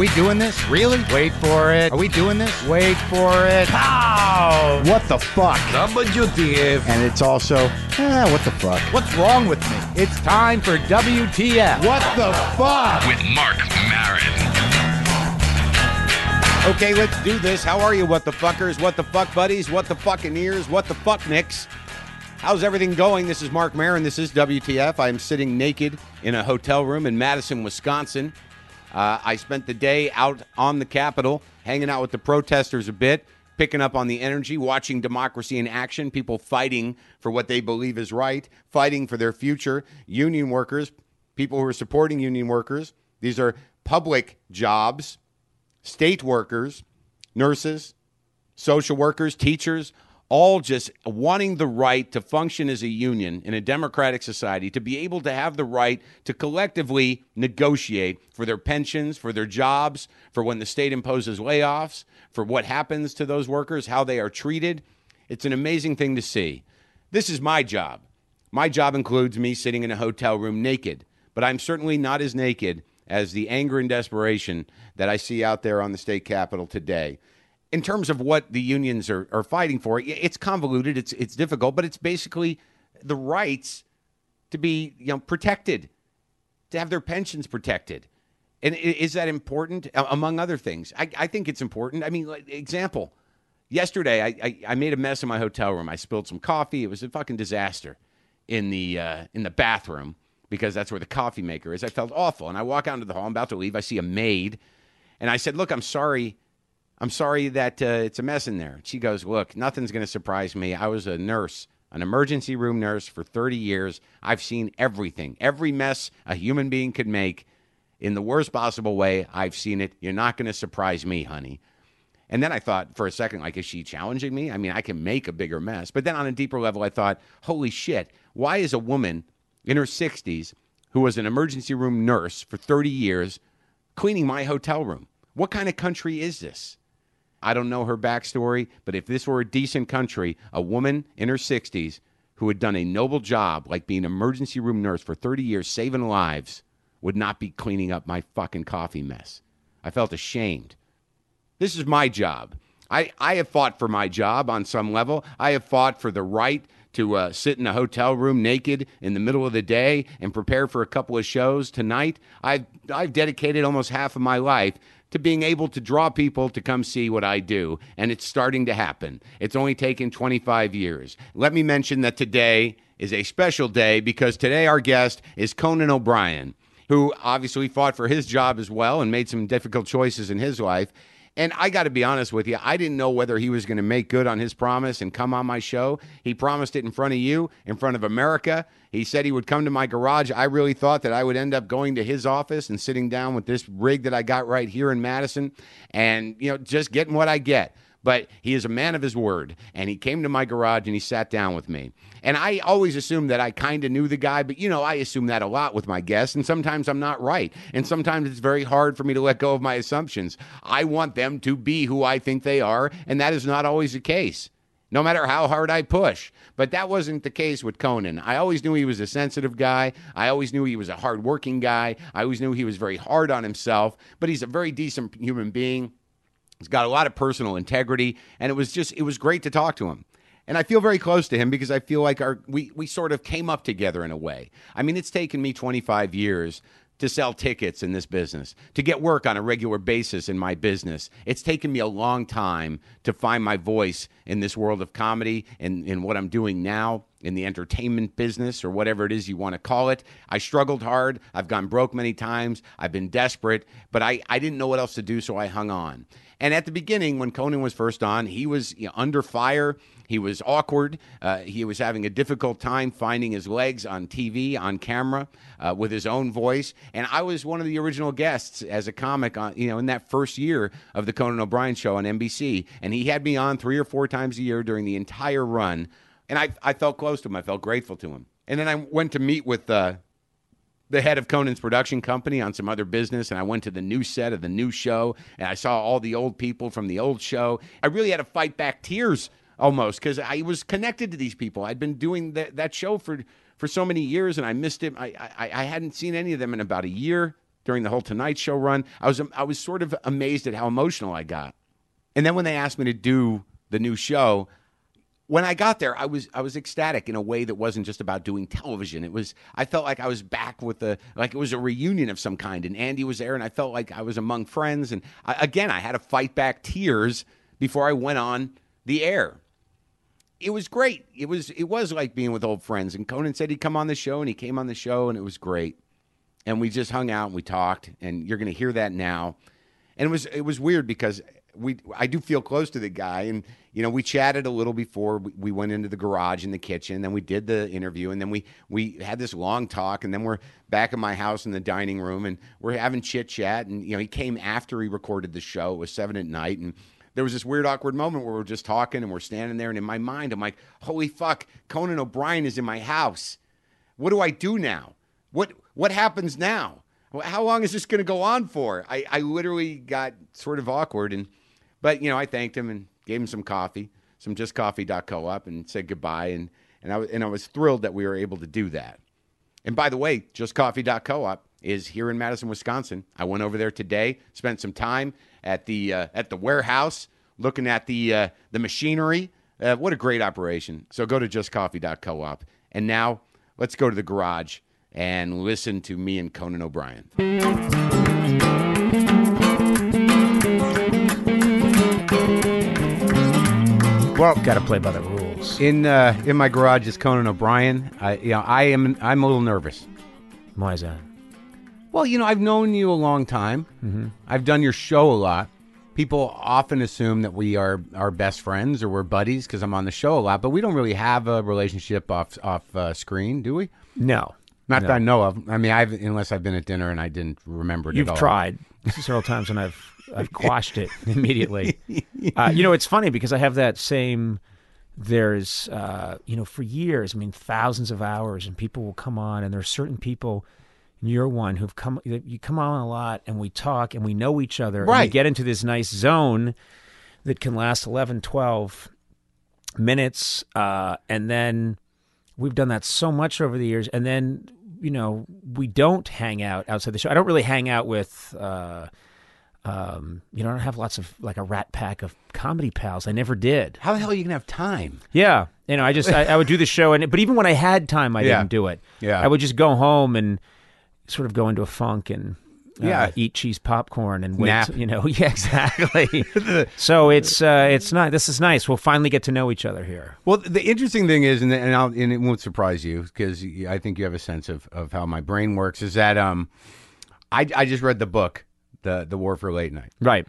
we doing this? Really? Wait for it. Are we doing this? Wait for it. Pow! What the fuck? And it's also, what the fuck? What's wrong with me? It's time for WTF. What the fuck? With Mark Maron. Okay, let's do this. How are you, what the fuckers? What the fuck buddies? What the fucking ears? What the fuck nicks? How's everything going? This is Mark Maron. This is WTF. I'm sitting naked in a hotel room in Madison, Wisconsin. I spent the day out on the Capitol, hanging out with the protesters a bit, picking up on the energy, watching democracy in action, people fighting for what they believe is right, fighting for their future, union workers, people who are supporting union workers. These are public jobs, state workers, nurses, social workers, teachers, all just wanting the right to function as a union in a democratic society, to be able to have the right to collectively negotiate for their pensions, for their jobs, for when the state imposes layoffs, for what happens to those workers, how they are treated. It's an amazing thing to see. This is my job. My job includes me sitting in a hotel room naked, but I'm certainly not as naked as the anger and desperation that I see out there on the state capitol today. In terms of what the unions are fighting for, it's convoluted, it's difficult, but it's basically the rights to be protected, to have their pensions protected. And is that important? Among other things, I think it's important. I mean, like, example, yesterday I made a mess in my hotel room. I spilled some coffee. It was a fucking disaster in the bathroom because that's where the coffee maker is. I felt awful, and I walk out into the hall. I'm about to leave. I see a maid, and I said, "Look, I'm sorry. I'm sorry that it's a mess in there." She goes, "Look, nothing's going to surprise me. I was a nurse, an emergency room nurse for 30 years. I've seen everything, every mess a human being could make in the worst possible way. I've seen it. You're not going to surprise me, honey." And then I thought for a second, like, is she challenging me? I mean, I can make a bigger mess. But then on a deeper level, I thought, holy shit, why is a woman in her 60s who was an emergency room nurse for 30 years cleaning my hotel room? What kind of country is this? I don't know her backstory, but if this were a decent country, a woman in her 60s who had done a noble job, like being an emergency room nurse for 30 years, saving lives, would not be cleaning up my fucking coffee mess. I felt ashamed. This is my job. I have fought for my job on some level. I have fought for the right to sit in a hotel room naked in the middle of the day and prepare for a couple of shows tonight. I've dedicated almost half of my life to being able to draw people to come see what I do, and it's starting to happen. It's only taken 25 years. Let me mention that today is a special day because today our guest is Conan O'Brien, who obviously fought for his job as well and made some difficult choices in his life. And I got to be honest with you, I didn't know whether he was going to make good on his promise and come on my show. He promised it in front of you, in front of America. He said he would come to my garage. I really thought that I would end up going to his office and sitting down with this rig that I got right here in Madison and, just getting what I get. But he is a man of his word, and he came to my garage, and he sat down with me. And I always assumed that I kind of knew the guy, but, I assume that a lot with my guests, and sometimes I'm not right, and sometimes it's very hard for me to let go of my assumptions. I want them to be who I think they are, and that is not always the case, no matter how hard I push. But that wasn't the case with Conan. I always knew he was a sensitive guy. I always knew he was a hardworking guy. I always knew he was very hard on himself, but he's a very decent human being. He's got a lot of personal integrity, and it was great to talk to him. And I feel very close to him because I feel like we sort of came up together in a way. I mean, it's taken me 25 years to sell tickets in this business, to get work on a regular basis in my business. It's taken me a long time to find my voice in this world of comedy and in what I'm doing now in the entertainment business or whatever it is you want to call it. I struggled hard. I've gone broke many times. I've been desperate, but I didn't know what else to do, so I hung on. And at the beginning, when Conan was first on, he was under fire. He was awkward. He was having a difficult time finding his legs on TV, on camera, with his own voice. And I was one of the original guests as a comic on, in that first year of the Conan O'Brien show on NBC. And he had me on 3 or 4 times a year during the entire run. And I felt close to him. I felt grateful to him. And then I went to meet with the head of Conan's production company on some other business, and I went to the new set of the new show, and I saw all the old people from the old show. I really had to fight back tears almost because I was connected to these people. I'd been doing that show for so many years, and I missed it. I hadn't seen any of them in about a year, during the whole Tonight Show run. I was sort of amazed at how emotional I got. And then when they asked me to do the new show, when I got there, I was ecstatic in a way that wasn't just about doing television. I felt like I was back with like it was a reunion of some kind, and Andy was there, and I felt like I was among friends. And I had to fight back tears before I went on the air. It was great. It was like being with old friends. And Conan said he'd come on the show, and he came on the show, and it was great. And we just hung out and we talked. And you're going to hear that now. And it was weird because I do feel close to the guy, and we chatted a little before we went into the garage in the kitchen. Then we did the interview, and then we had this long talk, and then we're back at my house in the dining room, and we're having chit chat. And he came after he recorded the show. It was 7 p.m, and there was this weird awkward moment where we're just talking and we're standing there, and in my mind I'm like, holy fuck, Conan O'Brien is in my house. What do I do now? What happens now? How long is this going to go on for? I literally got sort of awkward. And but, I thanked him and gave him some coffee, some justcoffee.coop, and said goodbye. And I was thrilled that we were able to do that. And by the way, justcoffee.coop is here in Madison, Wisconsin. I went over there today, spent some time at the warehouse, looking at the machinery. What a great operation. So go to justcoffee.coop. And now let's go to the garage and listen to me and Conan O'Brien. Well, got to play by the rules. In my garage is Conan O'Brien. I'm a little nervous. Why is that? Well, I've known you a long time. Mm-hmm. I've done your show a lot. People often assume that we are best friends or we're buddies because I'm on the show a lot, but we don't really have a relationship off screen, do we? No. Not that I know of. I mean, unless I've been at dinner and I didn't remember it. You've tried several times, and I've quashed it immediately. It's funny because I have that same, for years, I mean, thousands of hours, and people will come on, and there are certain people, and you're one, you come on a lot, and we talk, and we know each other, right. And we get into this nice zone that can last 11, 12 minutes, and then we've done that so much over the years, and then, we don't hang out outside the show. I don't really hang out with... I don't have lots of like a rat pack of comedy pals. I never did. How the hell are you gonna have time? Yeah, I would do the show, but even when I had time, I didn't do it. Yeah, I would just go home and sort of go into a funk and eat cheese popcorn and wait. Nap. Yeah, exactly. So it's nice. This is nice. We'll finally get to know each other here. Well, the interesting thing is, and it won't surprise you because I think you have a sense of how my brain works. Is that I just read the book. The War for Late Night, right?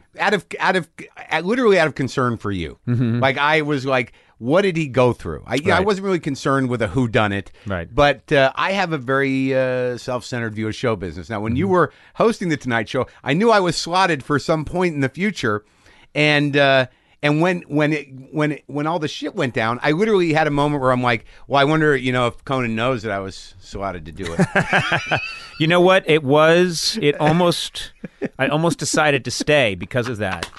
Literally out of concern for you, mm-hmm. Like I was like, what did he go through? I wasn't really concerned with a whodunit, right? But I have a very self-centered view of show business. Now, when mm-hmm. you were hosting the Tonight Show, I knew I was slotted for some point in the future, and when all the shit went down, I literally had a moment where I'm like, well, I wonder, if Conan knows that I was slotted to do it. You know what? I almost decided to stay because of that.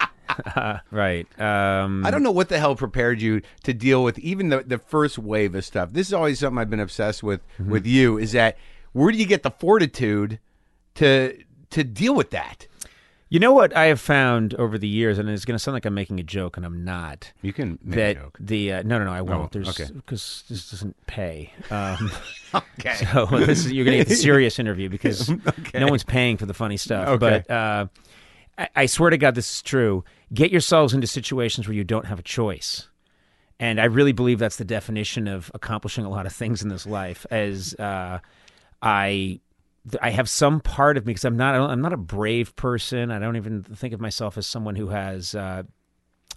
Right. I don't know what the hell prepared you to deal with even the first wave of stuff. This is always something I've been obsessed with mm-hmm. with you, is that where do you get the fortitude to deal with that? You know what I have found over the years, and it's going to sound like I'm making a joke, and I'm not. You can make a joke. No, I won't. Because this doesn't pay. Okay. So you're going to get a serious interview because no one's paying for the funny stuff. Okay. But I swear to God, this is true. Get yourselves into situations where you don't have a choice. And I really believe that's the definition of accomplishing a lot of things in this life, as I have some part of me, because I'm not a brave person. I don't even think of myself as someone who has a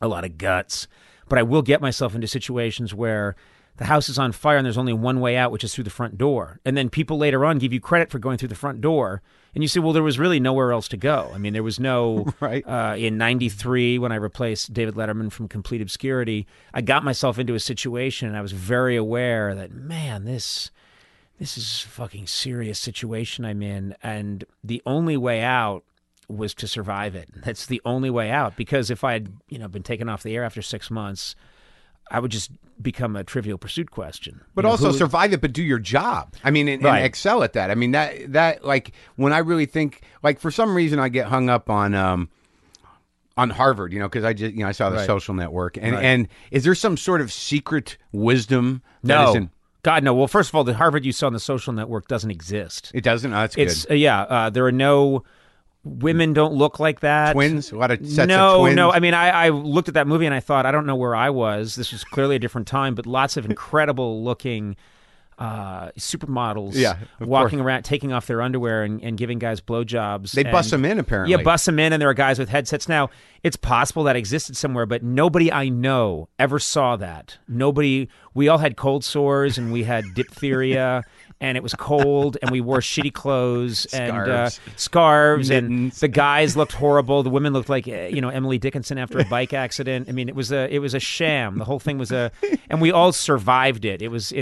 lot of guts. But I will get myself into situations where the house is on fire and there's only one way out, which is through the front door. And then people later on give you credit for going through the front door. And you say, well, there was really nowhere else to go. I mean, there was no... Right. In 93, when I replaced David Letterman from Complete Obscurity, I got myself into a situation and I was very aware that, man, this is a fucking serious situation I'm in, and the only way out was to survive it. That's the only way out, because if I had, been taken off the air after 6 months, I would just become a Trivial Pursuit question. But also survive it, but do your job. I mean, and excel at that. I mean, that like, when I really think, like, for some reason I get hung up on Harvard, you know, because I just, you know, I saw The Social Network. And and is there some sort of secret wisdom? No. God, no. Well, first of all, the Harvard you saw in The Social Network doesn't exist. It doesn't? Oh, that's good. There are no... Women don't look like that. Twins? A lot of sets of twins? No. I mean, I looked at that movie and I thought, I don't know where I was. This was clearly a different time, but lots of incredible looking supermodels walking around, taking off their underwear and giving guys blowjobs. They bust them in, apparently. Yeah, bust them in, and there are guys with headsets. Now, it's possible that existed somewhere, but nobody I know ever saw that. Nobody. We all had cold sores, and we had diphtheria. And it was cold, and we wore shitty clothes and scarves, and the guys looked horrible. The women looked like, you know, Emily Dickinson after a bike accident. I mean, it was a sham. The whole thing was and we all survived it. It was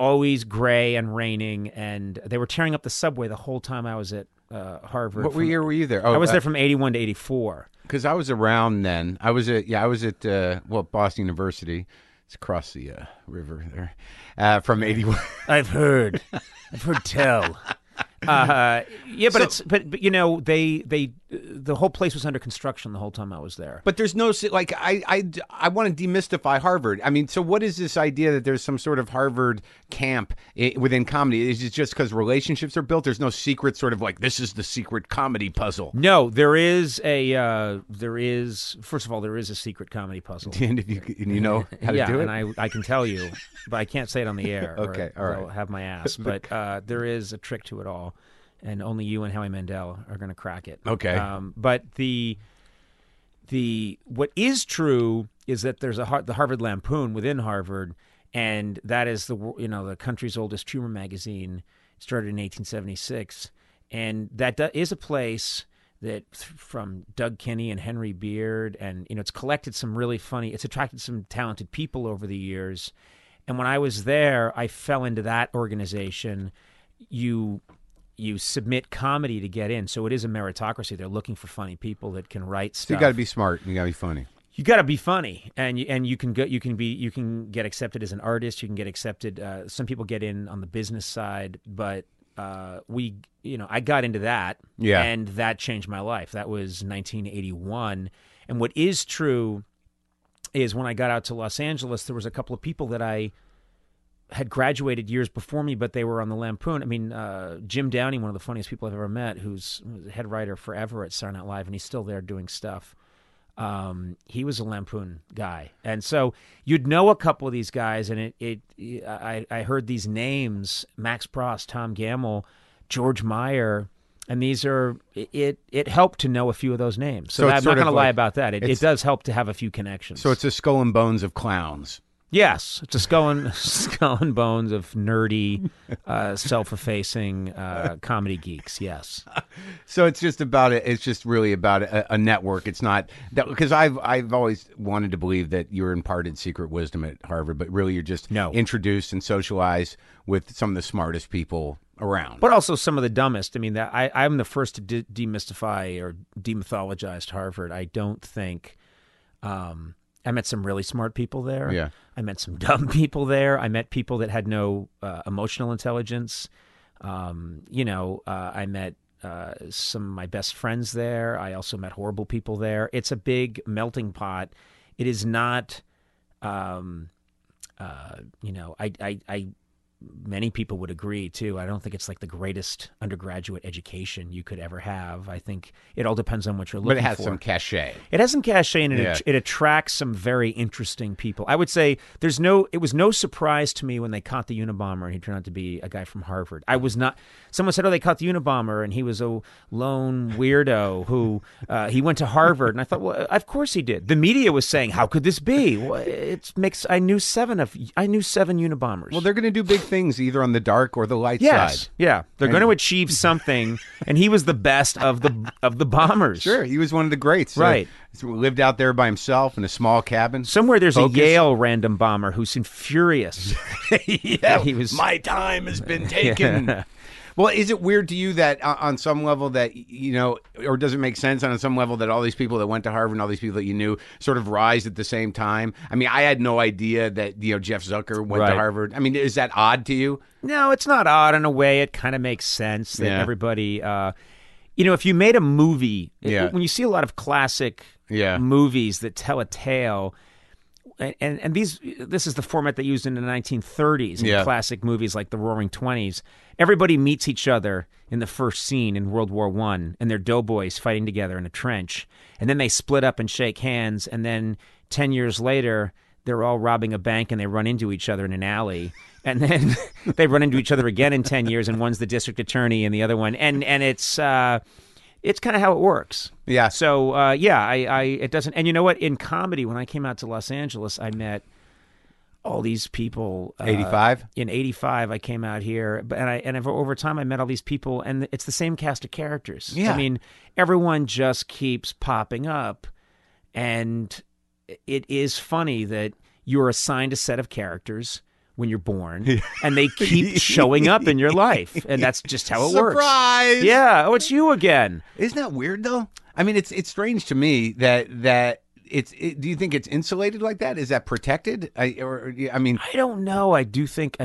always gray and raining, and they were tearing up the subway the whole time I was at Harvard. What year were you there? Oh, I was there from 81 to 84. Because I was around then. I was at Boston University. It's across the river there, from 81. I've heard tell. The whole place was under construction the whole time I was there. But there's no I want to demystify Harvard. I mean, so what is this idea that there's some sort of Harvard camp within comedy? Is it just because relationships are built? There's no secret sort of like this is the secret comedy puzzle. No, there is a first of all, there is a secret comedy puzzle. And if you know how to do it, and I can tell you, but I can't say it on the air. Okay, all right. I'll have my ass. But there is a trick to it all. And only you and Howie Mandel are going to crack it. Okay. But the what is true is that there's the Harvard Lampoon within Harvard, and that is the country's oldest humor magazine. It started in 1876, and that is a place that from Doug Kenney and Henry Beard, and you know, it's collected some really funny. It's attracted some talented people over the years, and when I was there, I fell into that organization. You submit comedy to get in, so it is a meritocracy. They're looking for funny people that can write stuff. So you got to be smart. You got to be funny. You got to be funny, and you can get accepted as an artist. You can get accepted. Some people get in on the business side, but I got into that, and that changed my life. That was 1981, and what is true is when I got out to Los Angeles, there was a couple of people that I had graduated years before me, but they were on the Lampoon. I mean, Jim Downey, one of the funniest people I've ever met, who's head writer forever at Saturday Night Live, and he's still there doing stuff. He was a Lampoon guy. And so you'd know a couple of these guys, and I heard these names, Max Pross, Tom Gamble, George Meyer, and these are, it helped to know a few of those names. So I'm not going to lie about that. It does help to have a few connections. So it's a skull and bones of clowns. Yes, it's a skull and bones of nerdy, self-effacing comedy geeks. Yes, so it's just about it. It's just really about a network. It's not that, because I've always wanted to believe that you're imparted secret wisdom at Harvard, but really you're just introduced and socialized with some of the smartest people around, but also some of the dumbest. I mean, that I'm the first to demystify or demythologize Harvard. I don't think. I met some really smart people there. Yeah. I met some dumb people there. I met people that had no emotional intelligence. I met some of my best friends there. I also met horrible people there. It's a big melting pot. It is not, many people would agree too. I don't think it's like the greatest undergraduate education you could ever have. I think it all depends on what you're looking for. But it has some cachet. It has some cachet, and it attracts some very interesting people. I would say it was no surprise to me when they caught the Unabomber and he turned out to be a guy from Harvard. Someone said, oh, they caught the Unabomber and he was a lone weirdo who, he went to Harvard. And I thought, well, of course he did. The media was saying, how could this be? Well, I knew seven Unabombers. Well, they're going to do big things either on the dark or the light side. Yeah. They're going to achieve something, and he was the best of the bombers. Sure, he was one of the greats. Right. So lived out there by himself in a small cabin. Somewhere there's a Yale random bomber who's furious. Yeah, he was, my time has been taken. Well, is it weird to you that on some level that, you know, or does it make sense on some level that all these people that went to Harvard and all these people that you knew sort of rise at the same time? I mean, I had no idea that, you know, Jeff Zucker went to Harvard. I mean, is that odd to you? No, it's not odd. In a way, it kind of makes sense that everybody, you know, if you made a movie, when you see a lot of classic movies that tell a tale, and this is the format they used in the 1930s in classic movies like the Roaring Twenties. Everybody meets each other in the first scene in World War I, and they're doughboys fighting together in a trench. And then they split up and shake hands, and then 10 years later, they're all robbing a bank and they run into each other in an alley. And then they run into each other again in 10 years, and one's the district attorney and the other one. And it's kind of how it works. Yeah. So, it doesn't. And you know what? In comedy, when I came out to Los Angeles, I met all these people. 85? In 85, I came out here. And over time, I met all these people. And it's the same cast of characters. Yeah. I mean, everyone just keeps popping up. And it is funny that you're assigned a set of characters when you're born, and they keep showing up in your life, and that's just how it works. Surprise! Yeah, oh, it's you again. Isn't that weird, though? I mean, it's strange to me that it's. Do you think it's insulated like that? Is that protected? I mean, I don't know. I do think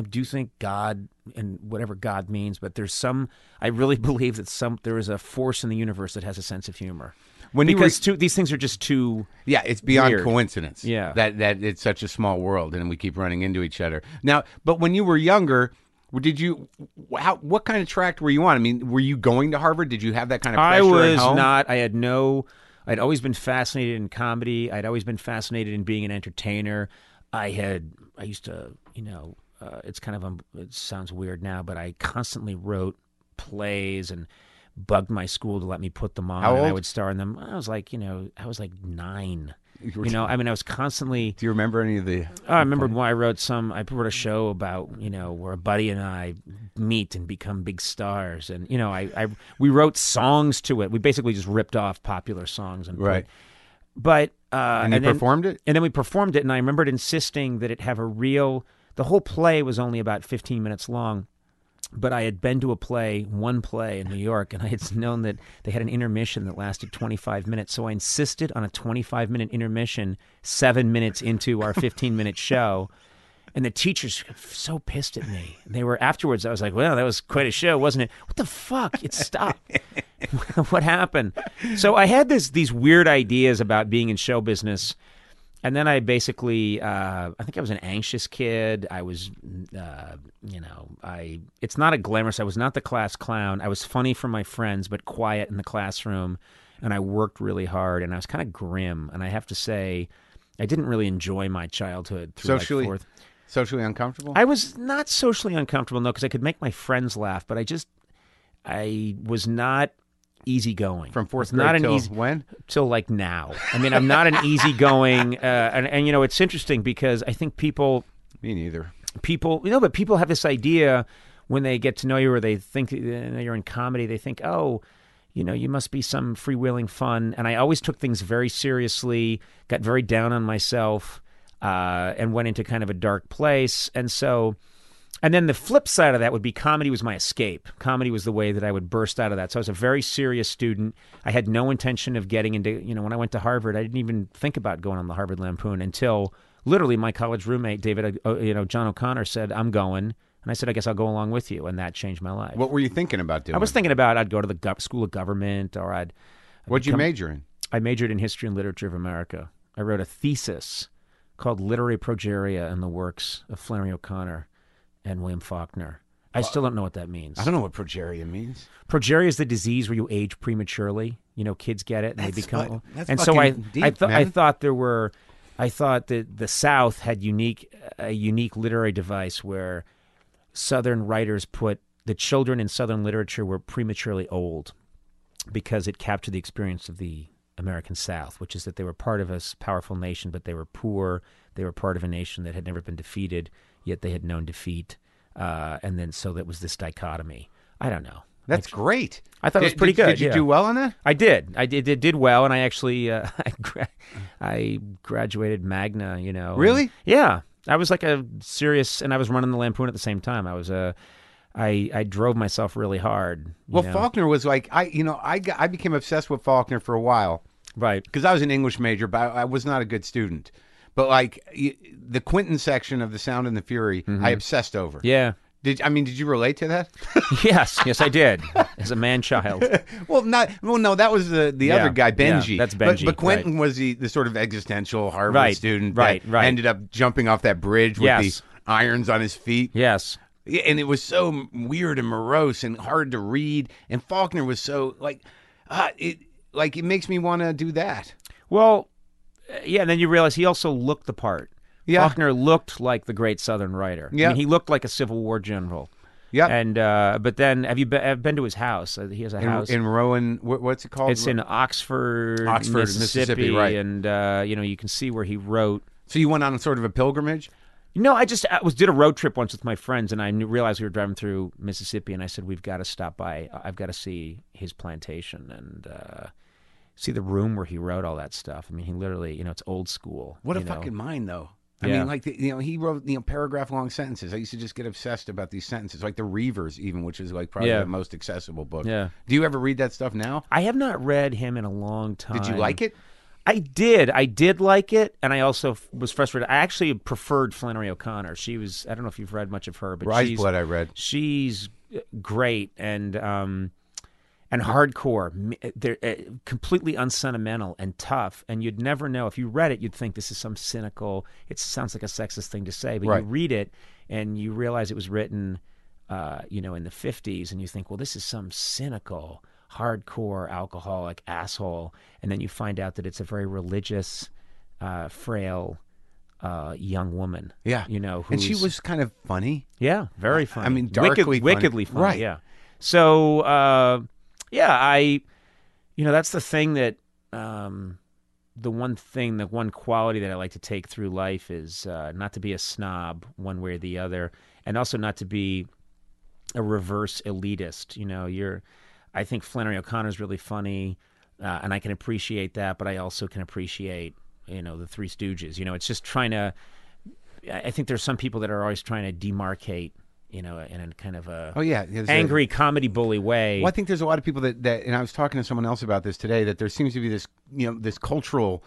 God and whatever God means, but there's some. I really believe that there is a force in the universe that has a sense of humor. These things are just too it's beyond weird. Coincidence. Yeah, that it's such a small world, and we keep running into each other now. But when you were younger, what kind of track were you on? I mean, were you going to Harvard? Did you have that kind of pressure? I was not. I'd always been fascinated in comedy. I'd always been fascinated in being an entertainer. I used to, you know, it sounds weird now, but I constantly wrote plays and bugged my school to let me put them on, and I would star in them. I was like 9. You know, I mean, I was constantly... Do you remember any of the... I remember when I wrote a show about, you know, where a buddy and I meet and become big stars. And, you know, we wrote songs to it. We basically just ripped off popular songs. But then performed it? And then we performed it, and I remembered insisting that it have a real... The whole play was only about 15 minutes long. But I had been to one play in New York, and I had known that they had an intermission that lasted 25 minutes. So I insisted on a 25-minute intermission 7 minutes into our 15-minute show. And the teachers were so pissed at me. They were afterwards, I was like, well, that was quite a show, wasn't it? What the fuck? It stopped. What happened? So I had these weird ideas about being in show business. And then I basically, I think I was an anxious kid. I was, it's not a glamorous, I was not the class clown. I was funny for my friends, but quiet in the classroom. And I worked really hard, and I was kind of grim. And I have to say, I didn't really enjoy my childhood. Socially uncomfortable? I was not socially uncomfortable, no, because I could make my friends laugh, but I was not easygoing. From fourth grade when? Till like now. I mean, I'm not an easygoing, and you know, it's interesting because I think people... Me neither. People, you know, but people have this idea when they get to know you or they think you're in comedy, they think, oh, you know, you must be some freewheeling fun. And I always took things very seriously, got very down on myself, and went into kind of a dark place. And so... And then the flip side of that would be comedy was my escape. Comedy was the way that I would burst out of that. So I was a very serious student. I had no intention of getting into, you know, when I went to Harvard, I didn't even think about going on the Harvard Lampoon until literally my college roommate, John O'Connor, said, I'm going. And I said, I guess I'll go along with you. And that changed my life. What were you thinking about doing? I was thinking about I'd go to the School of Government or I'd... What'd you major in? I majored in History and Literature of America. I wrote a thesis called Literary Progeria and the Works of Flannery O'Connor and William Faulkner. I still don't know what that means. I don't know what progeria means. Progeria is the disease where you age prematurely. You know, kids get it and they become. And so I thought that the South had a unique literary device where Southern writers put the children in Southern literature were prematurely old because it captured the experience of the American South, which is that they were part of a powerful nation, but they were poor. They were part of a nation that had never been defeated. Yet they had known defeat, and then so that was this dichotomy. I don't know. That's great. I thought it was pretty good. Did you do well on that? I did. I did well, and I actually I graduated magna. You know, really? Yeah, I was like a serious, and I was running the Lampoon at the same time. I was a I drove myself really hard. Well, know? Faulkner was like, I became obsessed with Faulkner for a while. Right. Because I was an English major, but I was not a good student. But like the Quentin section of The Sound and the Fury, mm-hmm. I obsessed over. Yeah. Did you relate to that? Yes, I did. As a man-child. Well, no, that was the other guy, Benji. Yeah, that's Benji. But Quentin was the sort of existential Harvard student that ended up jumping off that bridge with the irons on his feet. Yes. And it was so weird and morose and hard to read. And Faulkner was so it makes me want to do that. Well, yeah. And then you realize he also looked the part. Yeah. Faulkner looked like the great Southern writer. Yeah. I mean, he looked like a Civil War general. Yeah. And but then I've been to his house. He has a house in Rowan. What's it called? It's in Oxford, Mississippi. Right. And you can see where he wrote. So you went on sort of a pilgrimage. No, I did a road trip once with my friends, and I realized we were driving through Mississippi, and I said, we've got to stop by. I've got to see his plantation and see the room where he wrote all that stuff. I mean, he literally, it's old school. What a fucking mind, though. I mean, like, he wrote, paragraph-long sentences. I used to just get obsessed about these sentences, like The Reavers, even, which is, like, probably the most accessible book. Yeah. Do you ever read that stuff now? I have not read him in a long time. Did you like it? I did like it, and I also was frustrated. I actually preferred Flannery O'Connor. She was, I don't know if you've read much of her, but Riseblood I read. She's great and hardcore. They're completely unsentimental and tough, and you'd never know. If you read it, you'd think this is some cynical, it sounds like a sexist thing to say, but you read it, and you realize it was written, in the 50s, and you think, well, this is some cynical hardcore alcoholic asshole, and then you find out that it's a very religious, frail young woman. Yeah, and she was kind of funny. Yeah, very funny. I mean, wickedly funny. Right. Yeah. So, that's the thing that the one quality that I like to take through life is not to be a snob one way or the other, and also not to be a reverse elitist. I think Flannery O'Connor's really funny, and I can appreciate that, but I also can appreciate, the Three Stooges. It's just trying to... I think there's some people that are always trying to demarcate, in a kind of a angry comedy bully way. Well, I think there's a lot of people that... And I was talking to someone else about this today, that there seems to be this, this cultural...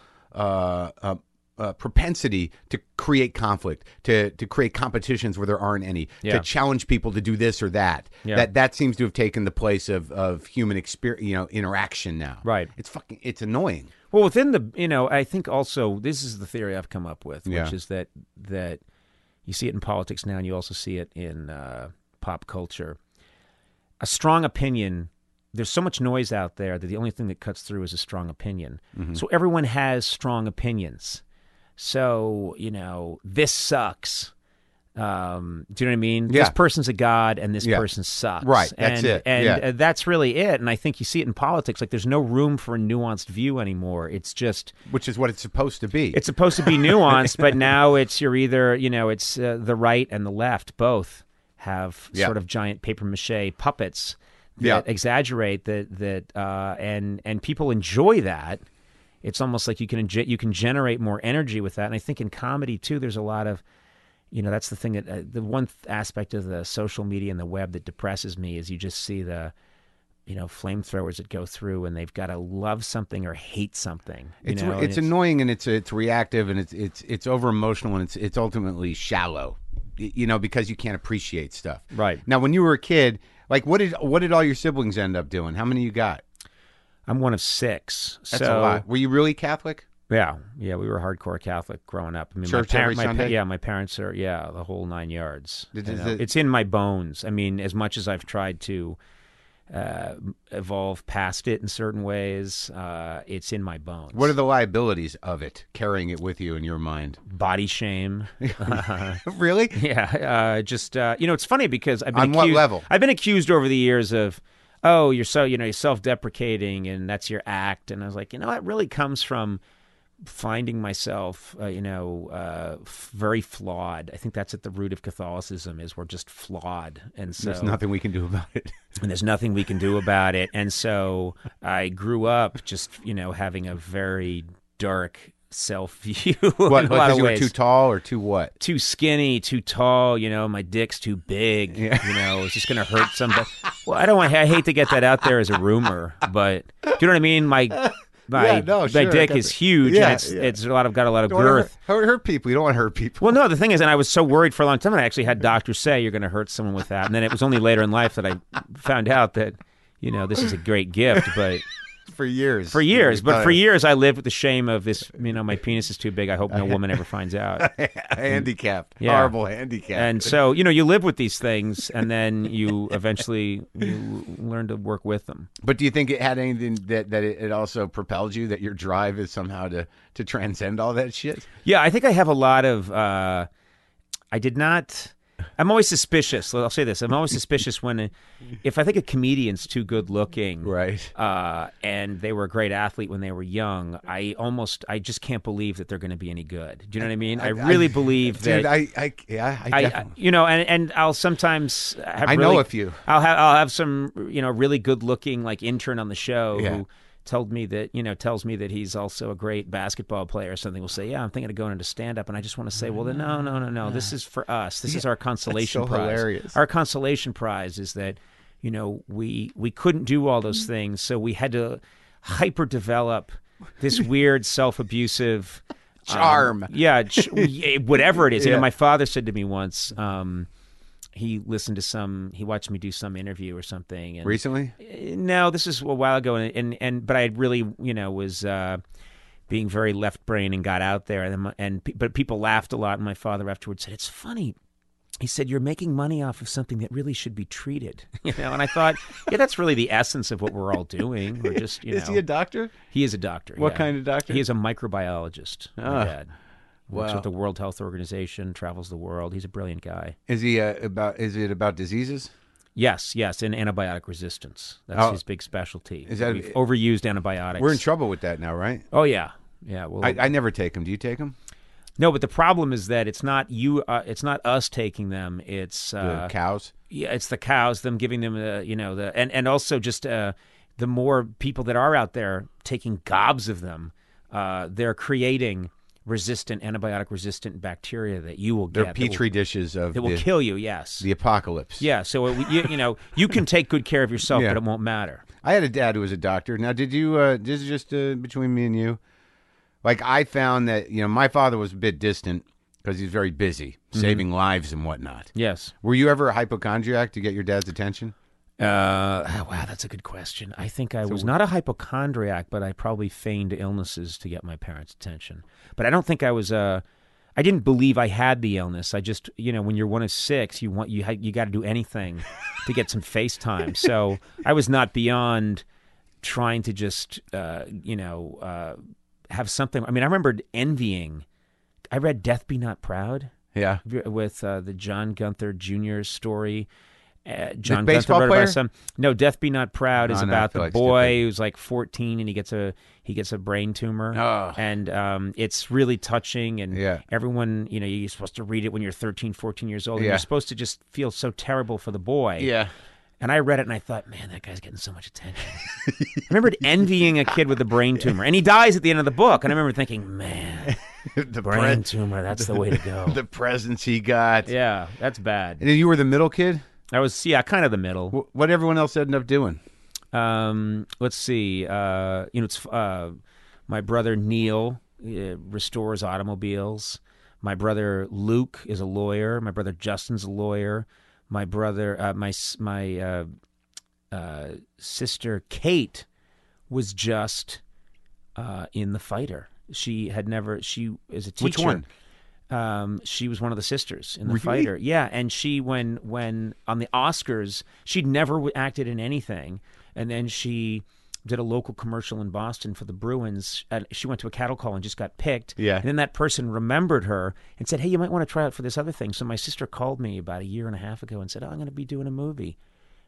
propensity to create conflict, to create competitions where there aren't any, to challenge people to do this or that. Yeah. That seems to have taken the place of human experience, interaction now. Right. It's annoying. Well, within the, I think also this is the theory I've come up with, which is that you see it in politics now, and you also see it in pop culture. A strong opinion. There's so much noise out there that the only thing that cuts through is a strong opinion. Mm-hmm. So everyone has strong opinions. So, this sucks. Do you know what I mean? Yeah. This person's a god and this person sucks. Right, that's it. And that's really it. And I think you see it in politics. Like, there's no room for a nuanced view anymore. It's just... Which is what it's supposed to be. It's supposed to be nuanced, but now it's you're either, it's the right and the left both have sort of giant papier-mâché puppets that exaggerate and people enjoy that. It's almost like you can generate more energy with that. And I think in comedy, too, there's a lot of, that's the thing that the one aspect of the social media and the web that depresses me is you just see the, flamethrowers that go through and they've got to love something or hate something. It's annoying and it's reactive and it's over emotional and it's ultimately shallow, because you can't appreciate stuff. Right. Now, when you were a kid, like what did all your siblings end up doing? How many you got? I'm one of six. That's a lot. Were you really Catholic? Yeah. Yeah, we were hardcore Catholic growing up. I mean, church every Sunday? My parents are, the whole nine yards. It's in my bones. I mean, as much as I've tried to evolve past it in certain ways, it's in my bones. What are the liabilities of it, carrying it with you in your mind? Body shame. Really? Yeah. It's funny because I've been accused. On what level? I've been accused over the years of... oh, you're so, you're self-deprecating and that's your act. And I was like, it really comes from finding myself, very flawed. I think that's at the root of Catholicism is we're just flawed. And so there's nothing we can do about it. And so I grew up just, having a very dark self-view. What, because you were too tall or too what? Too skinny, too tall, you know, my dick's too big, yeah. You know, it's just going to hurt somebody. Well, I hate to get that out there as a rumor, but do you know what I mean? My dick is huge, yeah, and it's got a lot of girth. Hurt people. You don't want to hurt people. Well, no, the thing is, and I was so worried for a long time, and I actually had doctors say, you're going to hurt someone with that. And then it was only later in life that I found out that, you know, this is a great gift, but... For years. But for years, I lived with the shame of this, you know, my penis is too big. I hope no woman ever finds out. Handicap. Yeah. Horrible handicap. And so, you know, you live with these things, and then you eventually learn to work with them. But do you think it had anything that it also propelled you, that your drive is somehow to transcend all that shit? Yeah, I think I have a lot of, I'm always suspicious. I'll say this. I'm always suspicious if I think a comedian's too good looking, right? And they were a great athlete when they were young, I just can't believe that they're going to be any good. Do you know what I mean? I'll have some, you know, really good looking like intern on the show, yeah, who tells me that he's also a great basketball player or something, will say, yeah, I'm thinking of going into stand-up, and I just want to say, well, then, no, this is for us. This is our consolation prize. Hilarious. Our consolation prize is that, you know, we couldn't do all those things, so we had to hyper-develop this weird self-abusive... charm. Whatever it is. Yeah. You know, my father said to me once... he watched me do some interview or something. And recently? No, this is a while ago. But I really, you know, was being very left brain and got out there. But people laughed a lot. And my father afterwards said, it's funny. He said, you're making money off of something that really should be treated. You know, and I thought, yeah, that's really the essence of what we're all doing. We're just, you know. Is he a doctor? He is a doctor. What kind of doctor? He is a microbiologist. My dad. Works with the World Health Organization, travels the world. He's a brilliant guy. Is he about diseases? Yes, and antibiotic resistance. That's his big specialty. Is that overused antibiotics? We're in trouble with that now, right? Oh yeah. Well, I never take them. Do you take them? No, but the problem is that it's not you. It's not us taking them. It's the cows. Yeah, it's the cows. Them giving them and also just the more people that are out there taking gobs of them, they're creating antibiotic-resistant bacteria that you will get. They're petri dishes of... That will kill you, yes. The apocalypse. Yeah, so, you can take good care of yourself, yeah, but it won't matter. I had a dad who was a doctor. Now, did you... this is just between me and you. Like, I found that, you know, my father was a bit distant because he was very busy, saving lives and whatnot. Yes. Were you ever a hypochondriac to get your dad's attention? Wow, that's a good question. I think I was not a hypochondriac, but I probably feigned illnesses to get my parents' attention. But I don't think I was. I didn't believe I had the illness. I just, you know, when you're one of six, you got to do anything to get some face time. So I was not beyond trying to just, have something. I mean, I remember envying. I read "Death Be Not Proud." Yeah, with the John Gunther Jr. story. John Gunther player? Death Be Not Proud is about the boy who's like 14 and he gets a brain tumor, and it's really touching, and everyone, you know, you're supposed to read it when you're 13, 14 years old, and you're supposed to just feel so terrible for the boy. Yeah. And I read it and I thought, man, that guy's getting so much attention. I remembered envying a kid with a brain tumor, and he dies at the end of the book, and I remember thinking, man, the brain tumor, that's the way to go. The presents he got. Yeah, that's bad. And you were the middle kid? I was, kind of the middle. What everyone else ended up doing? Let's see. My brother Neil restores automobiles. My brother Luke is a lawyer. My brother Justin's a lawyer. My brother, my sister Kate was just in The Fighter. She is a teacher. Which one? She was one of the sisters in The Fighter. Yeah, and she, when on the Oscars, she'd never acted in anything, and then she did a local commercial in Boston for the Bruins. She went to a cattle call and just got picked. Yeah. And then that person remembered her and said, hey, you might want to try out for this other thing. So my sister called me about a year and a half ago and said, I'm going to be doing a movie.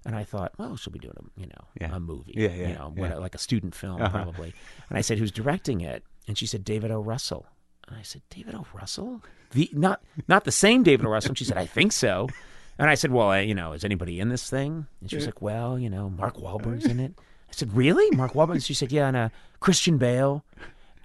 And I thought, well, she'll be doing a movie, like a student film, probably. And I said, who's directing it? And she said, David O. Russell. And I said, David O. Russell? Not the same David O. Russell. And she said, I think so. And I said, well, is anybody in this thing? And she was like, well, Mark Wahlberg's in it. I said, really? Mark Wahlberg? And she said, yeah, and Christian Bale.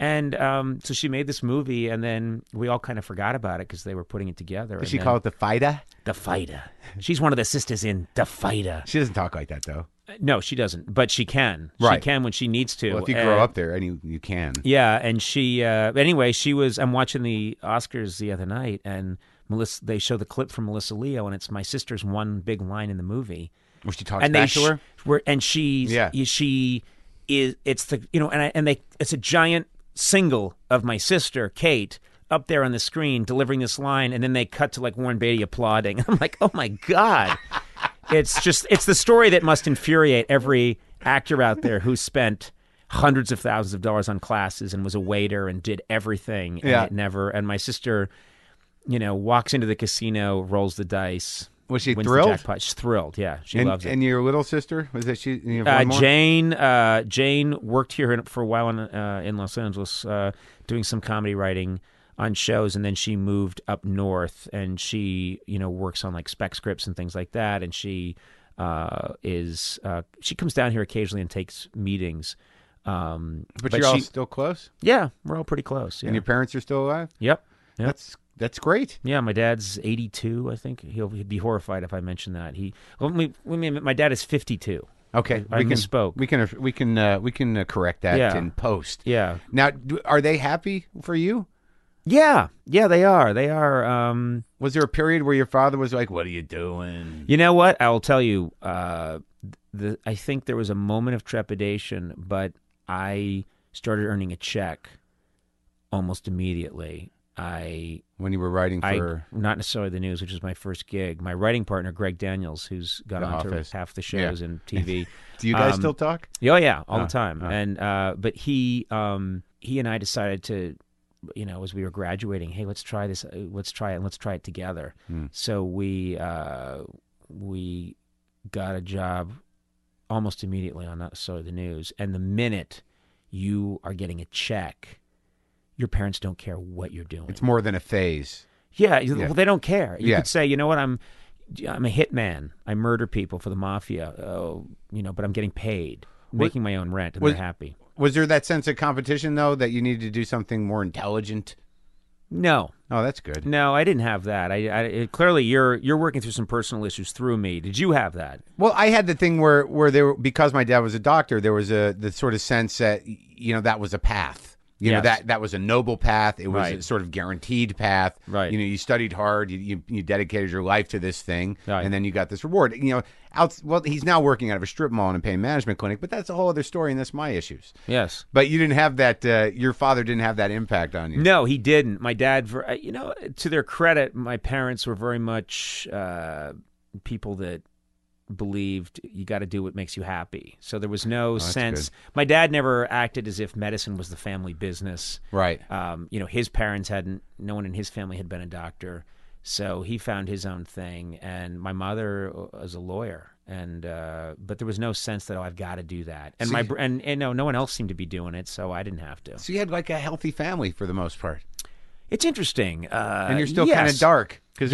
And so she made this movie, and then we all kind of forgot about it because they were putting it together. Did she call it The Fighter? The Fighter. She's one of the sisters in The Fighter. She doesn't talk like that, though. No, she doesn't, but she can. Right. She can when she needs to. Well, if you grow up there, and you can. Yeah, and she, anyway, she was, I'm watching the Oscars the other night, and Melissa, they show the clip from Melissa Leo, and it's my sister's one big line in the movie. Well, she talks back to her? And she's, yeah. She is, it's the, you know, it's a giant single of my sister, Kate, up there on the screen delivering this line, and then they cut to like Warren Beatty applauding. I'm like, oh my God. It's just, it's the story that must infuriate every actor out there who spent hundreds of thousands of dollars on classes and was a waiter and did everything. And yeah. It never, and my sister, you know, walks into the casino, rolls the dice. Was she thrilled? The jackpot. She's thrilled, yeah. She loves it. And your little sister? Was that she? You have one more? Jane worked here for a while in Los Angeles doing some comedy writing on shows, and then she moved up north, and she, you know, works on like spec scripts and things like that, and she she comes down here occasionally and takes meetings. But you're all still close? Yeah, we're all pretty close. Yeah. And your parents are still alive? Yep. That's great. Yeah, my dad's 82, I think. He'd be horrified if I mentioned that. My dad is 52. Okay, I misspoke. We can correct that in post. Yeah. Now, are they happy for you? Yeah, they are. They are. Was there a period where your father was like, "What are you doing?" You know what? I'll tell you. I think there was a moment of trepidation, but I started earning a check almost immediately. When you were writing for... not necessarily the news, which is my first gig. My writing partner, Greg Daniels, who's gone on to half the shows and TV. Do you guys still talk? Oh, yeah, all the time. And but he and I decided to, you know, as we were graduating, hey, let's try this, let's try it, and let's try it together. So we got a job almost immediately on Not Necessarily the News. And the minute you are getting a check... your parents don't care what you're doing. It's more than a phase. Yeah. Well, they don't care. You could say, you know what, I'm a hitman. I murder people for the mafia. Oh, you know, but I'm getting paid, making my own rent, and they're happy. Was there that sense of competition, though, that you needed to do something more intelligent? No. Oh, that's good. No, I didn't have that. Clearly, you're working through some personal issues through me. Did you have that? Well, I had the thing where there, because my dad was a doctor, there was the sort of sense that, you know, that was a path. You know, that was a noble path. It was a sort of guaranteed path. Right. You know, you studied hard. You dedicated your life to this thing, and then you got this reward. You know, he's now working out of a strip mall in a pain management clinic, but that's a whole other story, and that's my issues. Yes. But you didn't have that, your father didn't have that impact on you. No, he didn't. My dad, you know, to their credit, my parents were very much people that believed you got to do what makes you happy. So there was no sense. Good. My dad never acted as if medicine was the family business. Right. You know, his parents hadn't, no one in his family had been a doctor. So he found his own thing. And my mother was a lawyer. And, but there was no sense that, oh, I've got to do that. And no one else seemed to be doing it. So I didn't have to. So you had like a healthy family for the most part. It's interesting. And you're still kind of dark. Well,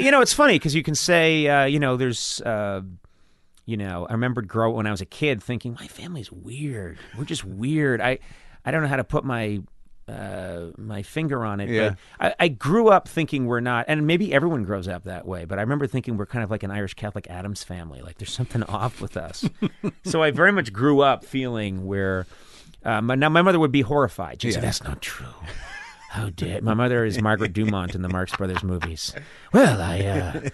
you know, it's funny because you can say, you know, there's, you know, I remember when I was a kid thinking, my family's weird. We're just weird. I don't know how to put my finger on it. Yeah. I grew up thinking we're not, and maybe everyone grows up that way, but I remember thinking we're kind of like an Irish Catholic Adams family. Like there's something off with us. So I very much grew up feeling we're, now my mother would be horrified. She said, that's not true. How dare my mother is Margaret Dumont in the Marx Brothers movies. Well, I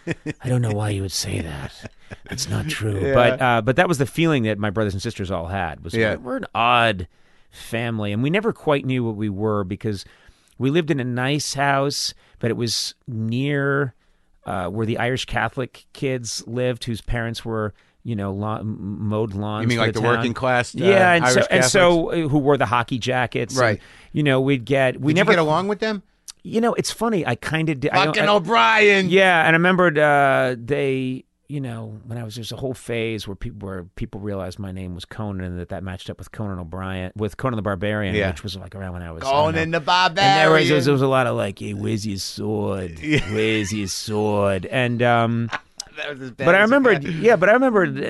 don't know why you would say that. That's not true. Yeah. But that was the feeling that my brothers and sisters all had. Was we're an odd family, and we never quite knew what we were because we lived in a nice house, but it was near where the Irish Catholic kids lived, whose parents were. You know, mowed lawns. You mean like the working class? Yeah, and Irish Catholics? So who wore the hockey jackets? Right. And, you know, we never get along with them. You know, it's funny. I kind of did. Fucking O'Brien. Yeah, and I remembered they. You know, when I was there's a whole phase where people realized my name was Conan and that matched up with Conan O'Brien with Conan the Barbarian, which was like around when I was Conan the Barbarian. And there was a lot of like, hey, where's your sword? Where's your sword? And But I remembered,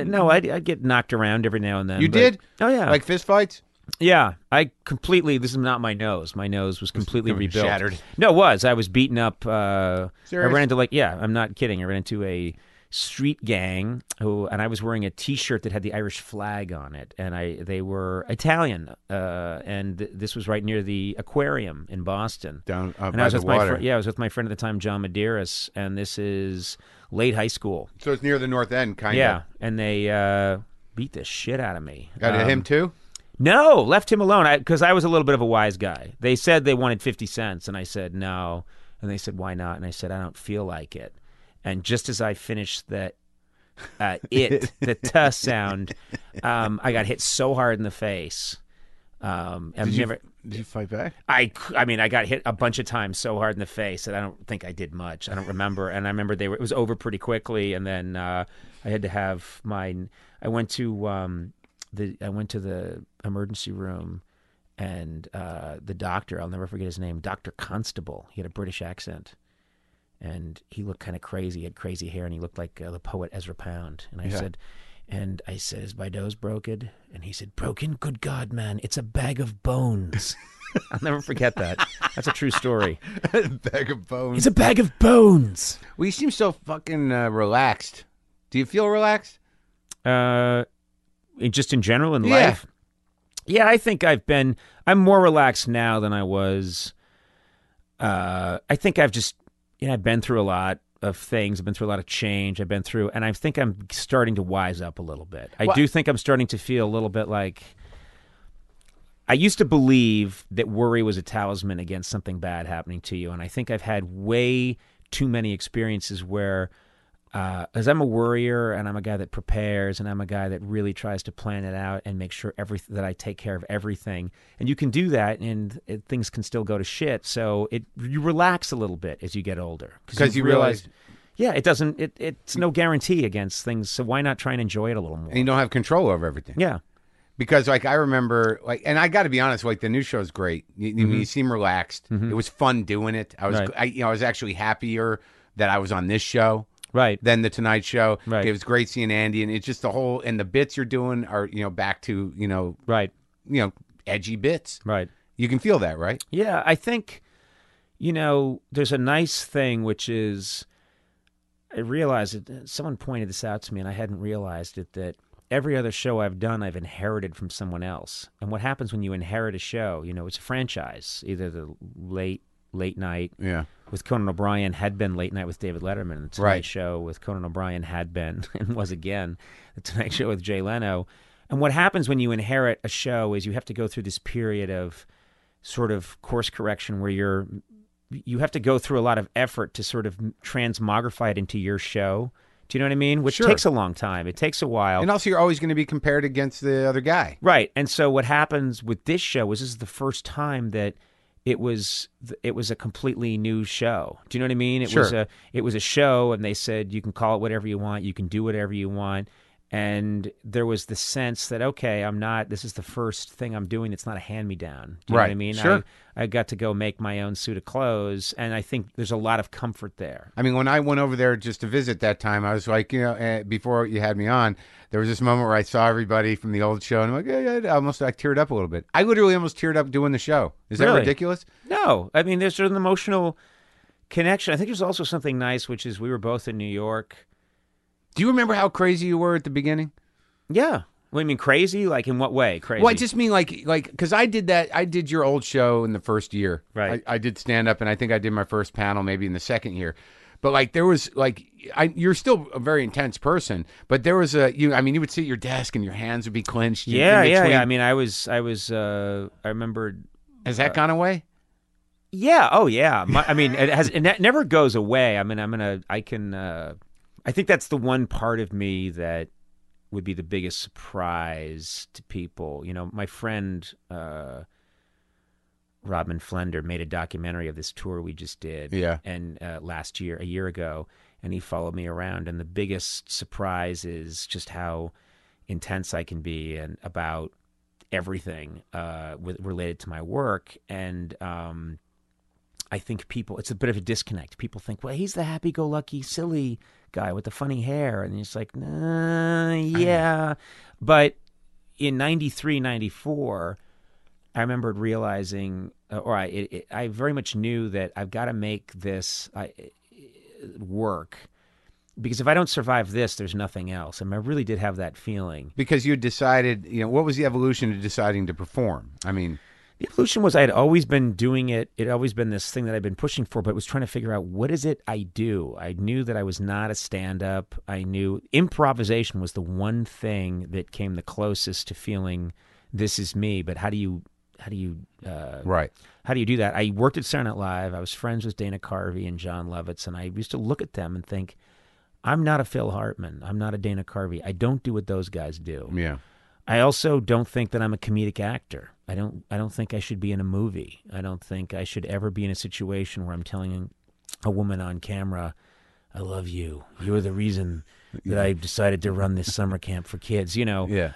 no, I'd get knocked around every now and then. You did? Oh, yeah. Like fist fights? Yeah, I completely, this is not my nose. My nose was completely rebuilt. Shattered. No, it was. I was beaten up. Serious? I ran into, like, yeah, I'm not kidding. I ran into a street gang who, and I was wearing a T-shirt that had the Irish flag on it, and they were Italian, and this was right near the aquarium in Boston. Down by the water. Yeah, I was with my friend at the time, John Medeiros, and this is late high school. So it's near the North End, kind of. Yeah, and they beat the shit out of me. Got it him, too? No, left him alone, because I was a little bit of a wise guy. They said they wanted 50 cents, and I said no, and they said, why not? And I said, I don't feel like it. And just as I finished that, the tuh sound, I got hit so hard in the face. Did you fight back? I mean, I got hit a bunch of times so hard in the face that I don't think I did much. I don't remember. And I remember it was over pretty quickly. And then I had to have I went to the emergency room, and the doctor, I'll never forget his name, Dr. Constable. He had a British accent. And he looked kind of crazy. He had crazy hair, and he looked like the poet Ezra Pound. And I said, is my nose broken? And he said, broken? Good God, man, it's a bag of bones. I'll never forget that. That's a true story. A bag of bones. It's a bag of bones. Well, you seem so fucking relaxed. Do you feel relaxed? Just in general in life? Yeah, I think I'm more relaxed now than I was. I think I've just... Yeah, I've been through a lot of things. I've been through a lot of change. And I think I'm starting to wise up a little bit. I do think I'm starting to feel a little bit like... I used to believe that worry was a talisman against something bad happening to you. And I think I've had way too many experiences where... Because I'm a worrier, and I'm a guy that prepares, and I'm a guy that really tries to plan it out and make sure that I take care of everything. And you can do that, and things can still go to shit. So you relax a little bit as you get older, because you realize, yeah, it doesn't. It's no guarantee against things. So why not try and enjoy it a little more? And you don't have control over everything. Yeah, because I remember, and I got to be honest, the new show is great. You seem relaxed. Mm-hmm. It was fun doing it. I was actually happier that I was on this show. Right. Then the Tonight Show. Right. It was great seeing Andy, and it's just and the bits you're doing are, back to, right. Edgy bits. Right. You can feel that, right? Yeah. I think, there's a nice thing, which is, I realized it, someone pointed this out to me, and I hadn't realized it, that every other show I've done, I've inherited from someone else. And what happens when you inherit a show, it's a franchise, either the late night with Conan O'Brien had been, late night with David Letterman, the Tonight Show with Conan O'Brien had been and was again, the Tonight Show with Jay Leno. And what happens when you inherit a show is you have to go through this period of sort of course correction where you have to go through a lot of effort to sort of transmogrify it into your show. Do you know what I mean? Which takes a long time. It takes a while. And also you're always going to be compared against the other guy. Right. And so what happens with this show is this is the first time that it was a completely new show. Do you know what I mean? It was a show, and they said, you can call it whatever you want, you can do whatever you want. And there was the sense that, okay, this is the first thing I'm doing that's not a hand-me-down. Do you know what I mean? Sure. I got to go make my own suit of clothes, and I think there's a lot of comfort there. I mean, when I went over there just to visit that time, I was like, before you had me on, there was this moment where I saw everybody from the old show, and I'm like, yeah, I teared up a little bit. I literally almost teared up doing the show. Is that ridiculous? No. I mean, there's an emotional connection. I think there's also something nice, which is we were both in New York. Do you remember how crazy you were at the beginning? Yeah. What do you mean crazy? Like in what way? Crazy. Well, I just mean like because I did that. I did your old show in the first year. Right. I did stand up, and I think I did my first panel maybe in the second year. But there was you're still a very intense person. But there was you would sit at your desk and your hands would be clenched. Yeah. I mean, I was I remembered. Has that gone away? Yeah. Oh yeah. It has. And that never goes away. I mean, I think that's the one part of me that would be the biggest surprise to people. My friend Rodman Flender made a documentary of this tour we just did and last year, a year ago, and he followed me around. And the biggest surprise is just how intense I can be and about everything related to my work. And I think it's a bit of a disconnect. People think, well, he's the happy-go-lucky, silly guy with the funny hair. And it's like, nah, yeah. But in 93, 94, I remembered realizing, I very much knew that I've got to make this work, because if I don't survive this, there's nothing else. I mean, I really did have that feeling. Because you decided, you know, what was the evolution to deciding to perform? I mean, the evolution was I had always been doing it. It had always been this thing that I'd been pushing for, but it was trying to figure out, what is it I do? I knew that I was not a stand-up. I knew improvisation was the one thing that came the closest to feeling this is me. But how do you do that? I worked at Saturday Night Live. I was friends with Dana Carvey and John Lovitz, and I used to look at them and think, I'm not a Phil Hartman. I'm not a Dana Carvey. I don't do what those guys do. Yeah. I also don't think that I'm a comedic actor. I don't think I should be in a movie. I don't think I should ever be in a situation where I'm telling a woman on camera, I love you. You're the reason that I decided to run this summer camp for kids, you know. Yeah.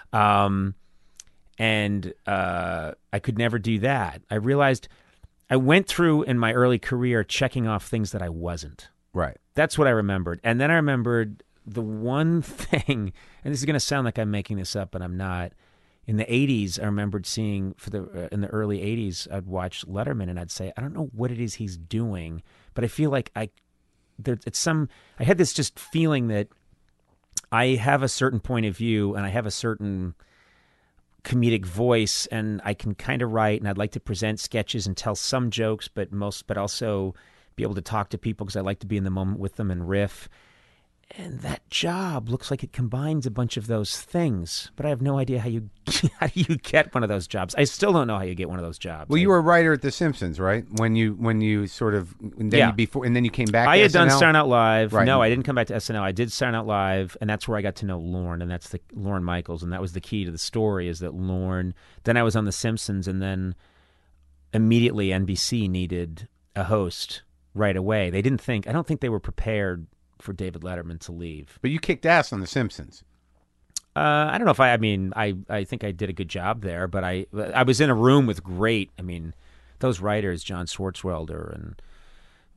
And I could never do that. I realized I went through in my early career checking off things that I wasn't. Right. That's what I remembered. And then I remembered the one thing, and this is going to sound like I'm making this up, but I'm not. In the 80s, I remembered seeing, in the early 80s, I'd watch Letterman and I'd say, I don't know what it is he's doing, but I feel like I had this just feeling that I have a certain point of view and I have a certain comedic voice and I can kind of write, and I'd like to present sketches and tell some jokes, but also be able to talk to people because I like to be in the moment with them and riff. And that job looks like it combines a bunch of those things, but I have no idea how you get one of those jobs. I still don't know how you get one of those jobs. Well, you were a writer at The Simpsons, right? Then you came back. I to had SNL? Done Saturday Night Live. Right. No, I didn't come back to SNL. I did Saturday Night Live, and that's where I got to know Lorne, and that's the Lorne Michaels, and that was the key to the story, is that Lorne. Then I was on The Simpsons, and then immediately NBC needed a host right away. They didn't think. I don't think they were prepared for David Letterman to leave. But you kicked ass on The Simpsons. I don't know if I think I did a good job there, but I was in a room with great, I mean, those writers, John Swartzwelder and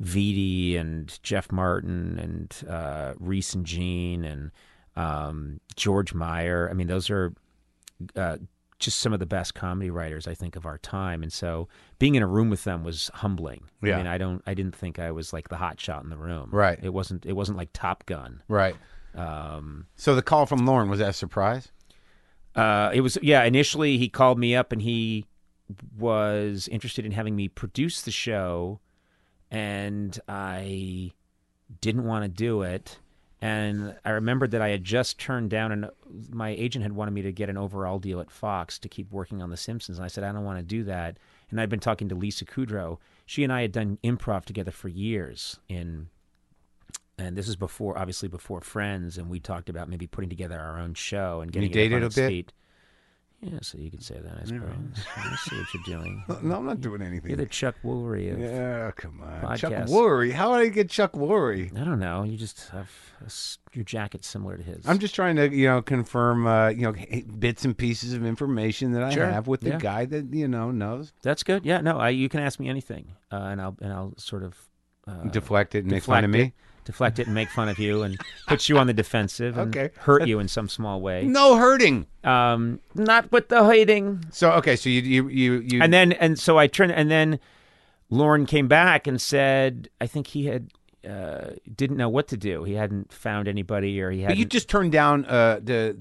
Vitti and Jeff Martin and Reese and Gene and George Meyer. I mean, those are just some of the best comedy writers, I think, of our time. And so being in a room with them was humbling. Yeah. I mean, I didn't think I was like the hot shot in the room. Right. It wasn't like Top Gun. Right. So the call from Lorne, was that a surprise? It was, yeah. Initially he called me up and he was interested in having me produce the show, and I didn't want to do it. And I remembered that I had just turned down, and my agent had wanted me to get an overall deal at Fox to keep working on The Simpsons. And I said, I don't want to do that. And I'd been talking to Lisa Kudrow. She and I had done improv together for years, and this is obviously before Friends. And we talked about maybe putting together our own show and getting. You dated a bit. Yeah, so you can say that, I suppose. Right. Let's see what you're doing. No, I'm not doing anything. You're the Chuck Woolery of come on. Podcasts. Chuck Woolery? How did I get Chuck Woolery? I don't know. You just have your jacket similar to his. I'm just trying to, you know, confirm, bits and pieces of information that I have with the guy that, you know, knows. That's good. Yeah, no, you can ask me anything, and I'll sort of deflect it and make fun of me. Deflect it and make fun of you and put you on the defensive and hurt you in some small way. No hurting. Not with the hurting. So, okay, so you And so I turned, and then Lorne came back and said, I think he had, didn't know what to do. He hadn't found anybody, or he hadn't. But you just turned down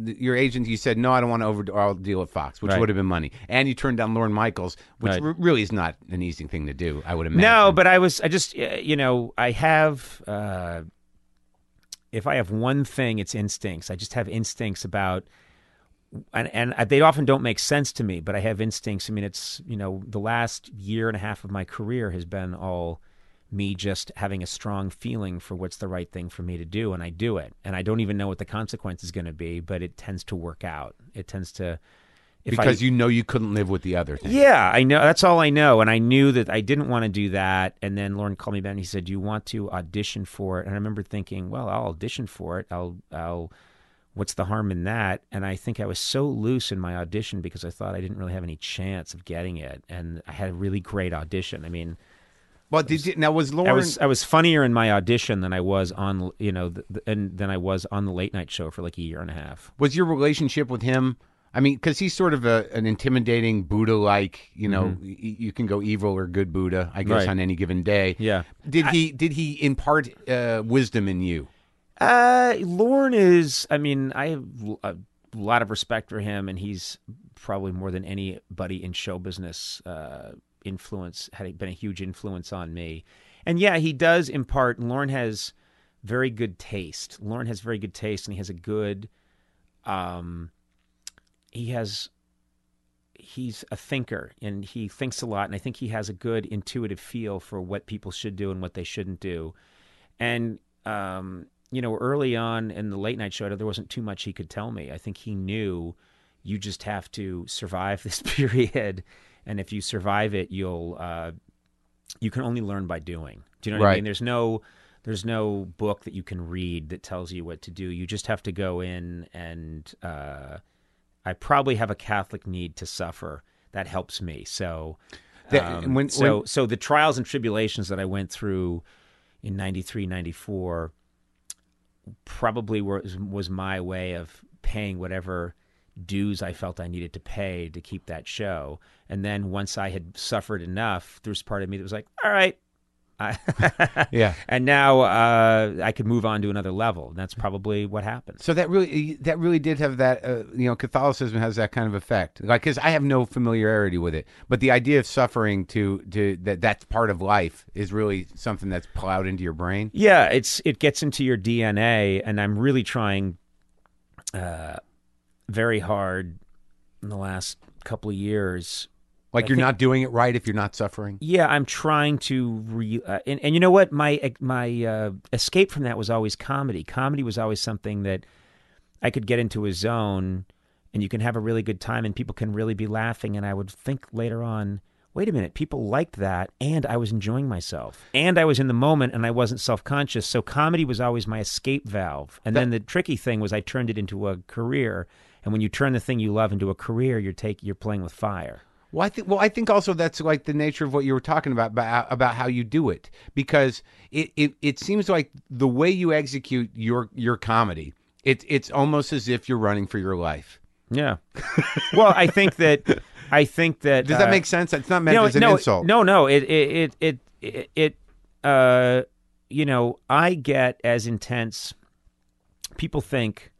your agent. You said, no, I don't want to I'll deal with Fox, which would have been money. And you turned down Lorne Michaels, which really is not an easy thing to do, I would imagine. No, but I just, you know, I have, if I have one thing, it's instincts. I just have instincts about, and they often don't make sense to me, but I have instincts. I mean, it's, you know, the last year and a half of my career has been all me just having a strong feeling for what's the right thing for me to do, and I do it. And I don't even know what the consequence is going to be, but it tends to work out. It tends to... Because you know you couldn't live with the other thing. Yeah, I know. That's all I know. And I knew that I didn't want to do that. And then Lorne called me back and he said, do you want to audition for it? And I remember thinking, well, I'll audition for it. I'll what's the harm in that? And I think I was so loose in my audition because I thought I didn't really have any chance of getting it. And I had a really great audition. I mean... Well, was Lorne? I was funnier in my audition than I was on, you know, than I was on the late night show for like a year and a half. Was your relationship with him I mean, because he's sort of an intimidating Buddha-like, you know, you can go evil or good Buddha, I guess, on any given day. Yeah. Did he impart wisdom in you? Lorne is, I mean, I have a lot of respect for him, and he's probably more than anybody in show business had been a huge influence on me. And yeah, he does impart, and Lorne has very good taste. Lorne has very good taste, and he has a good... he's a thinker, and he thinks a lot, and I think he has a good intuitive feel for what people should do and what they shouldn't do. And, you know, early on in the late night show, there wasn't too much he could tell me. I think he knew you just have to survive this period, and if you survive it, you can only learn by doing. Do you know what I mean? There's no book that you can read that tells you what to do. You just have to go in, and I probably have a Catholic need to suffer. That helps me. So the trials and tribulations that I went through in 93, 94 probably was my way of paying whatever dues I felt I needed to pay to keep that show. And then once I had suffered enough, there was part of me that was like, all right. Yeah, and now I could move on to another level. And that's probably what happened. So that really did have that. You know, Catholicism has that kind of effect. Like, because I have no familiarity with it, but the idea of suffering that's part of life is really something that's plowed into your brain. Yeah, it gets into your DNA, and I'm really trying very hard in the last couple of years. Like, you're not doing it right if you're not suffering? Yeah, I'm trying to... and you know what? My escape from that was always comedy. Comedy was always something that I could get into a zone, and you can have a really good time, and people can really be laughing. And I would think later on, wait a minute, people liked that, and I was enjoying myself. And I was in the moment, and I wasn't self-conscious. So comedy was always my escape valve. And then the tricky thing was I turned it into a career. And when you turn the thing you love into a career, you're playing with fire. Well, I think also that's like the nature of what you were talking about how you do it, because it seems like the way you execute your comedy, it's almost as if you're running for your life. Yeah. Well, I think that does that make sense? It's not meant as an insult. No. You know, I get as intense. People think,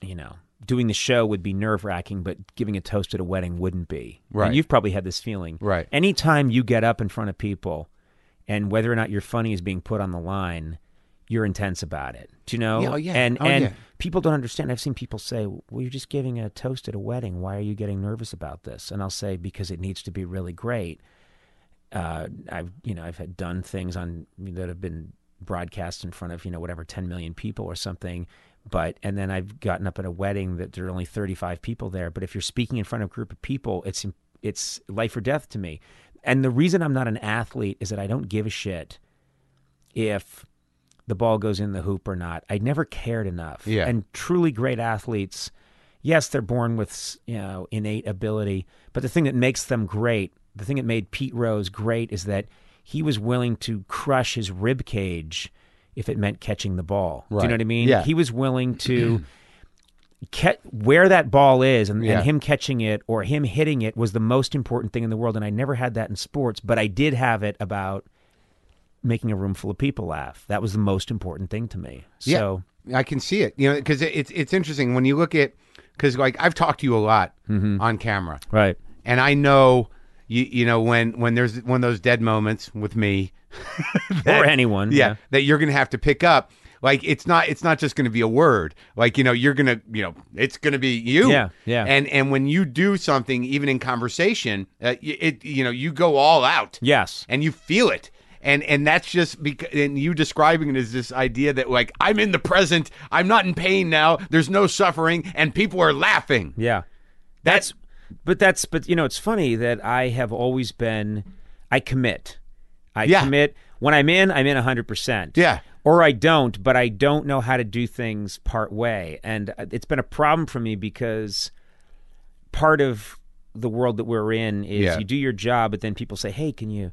you know, doing the show would be nerve-wracking, but giving a toast at a wedding wouldn't be. Right. And you've probably had this feeling. Right. Anytime you get up in front of people, and whether or not you're funny is being put on the line, you're intense about it. Do you know? Yeah, oh, yeah. And people don't understand. I've seen people say, well, you're just giving a toast at a wedding. Why are you getting nervous about this? And I'll say, because it needs to be really great. I've done things that have been broadcast in front of, you know, whatever, 10 million people or something. And then I've gotten up at a wedding that there are only 35 people there. But if you're speaking in front of a group of people, it's life or death to me. And the reason I'm not an athlete is that I don't give a shit if the ball goes in the hoop or not. I never cared enough. Yeah. And truly great athletes, yes, they're born with, you know, innate ability. But the thing that makes them great, the thing that made Pete Rose great, is that he was willing to crush his rib cage if it meant catching the ball. Right. Do you know what I mean? Yeah. He was willing to where that ball is and him catching it or him hitting it was the most important thing in the world. And I never had that in sports, but I did have it about making a room full of people laugh. That was the most important thing to me. Yeah, so I can see it, you know, because it's interesting when you look at, because like I've talked to you a lot on camera. Right. And I know, you know, when there's one of those dead moments with me, or anyone, that you're going to have to pick up. Like, it's not just going to be a word. Like, you know, you're going to, you know, it's going to be you. Yeah, yeah. And when you do something, even in conversation, you know, you go all out. Yes. And you feel it. And that's just because, and you describing it as this idea that like, I'm in the present, I'm not in pain now, there's no suffering, and people are laughing. Yeah. But you know, it's funny that I have always been, I commit. I commit. When I'm in 100%. Yeah. Or I don't, but I don't know how to do things part way. And it's been a problem for me because part of the world that we're in is you do your job, but then people say, hey, can you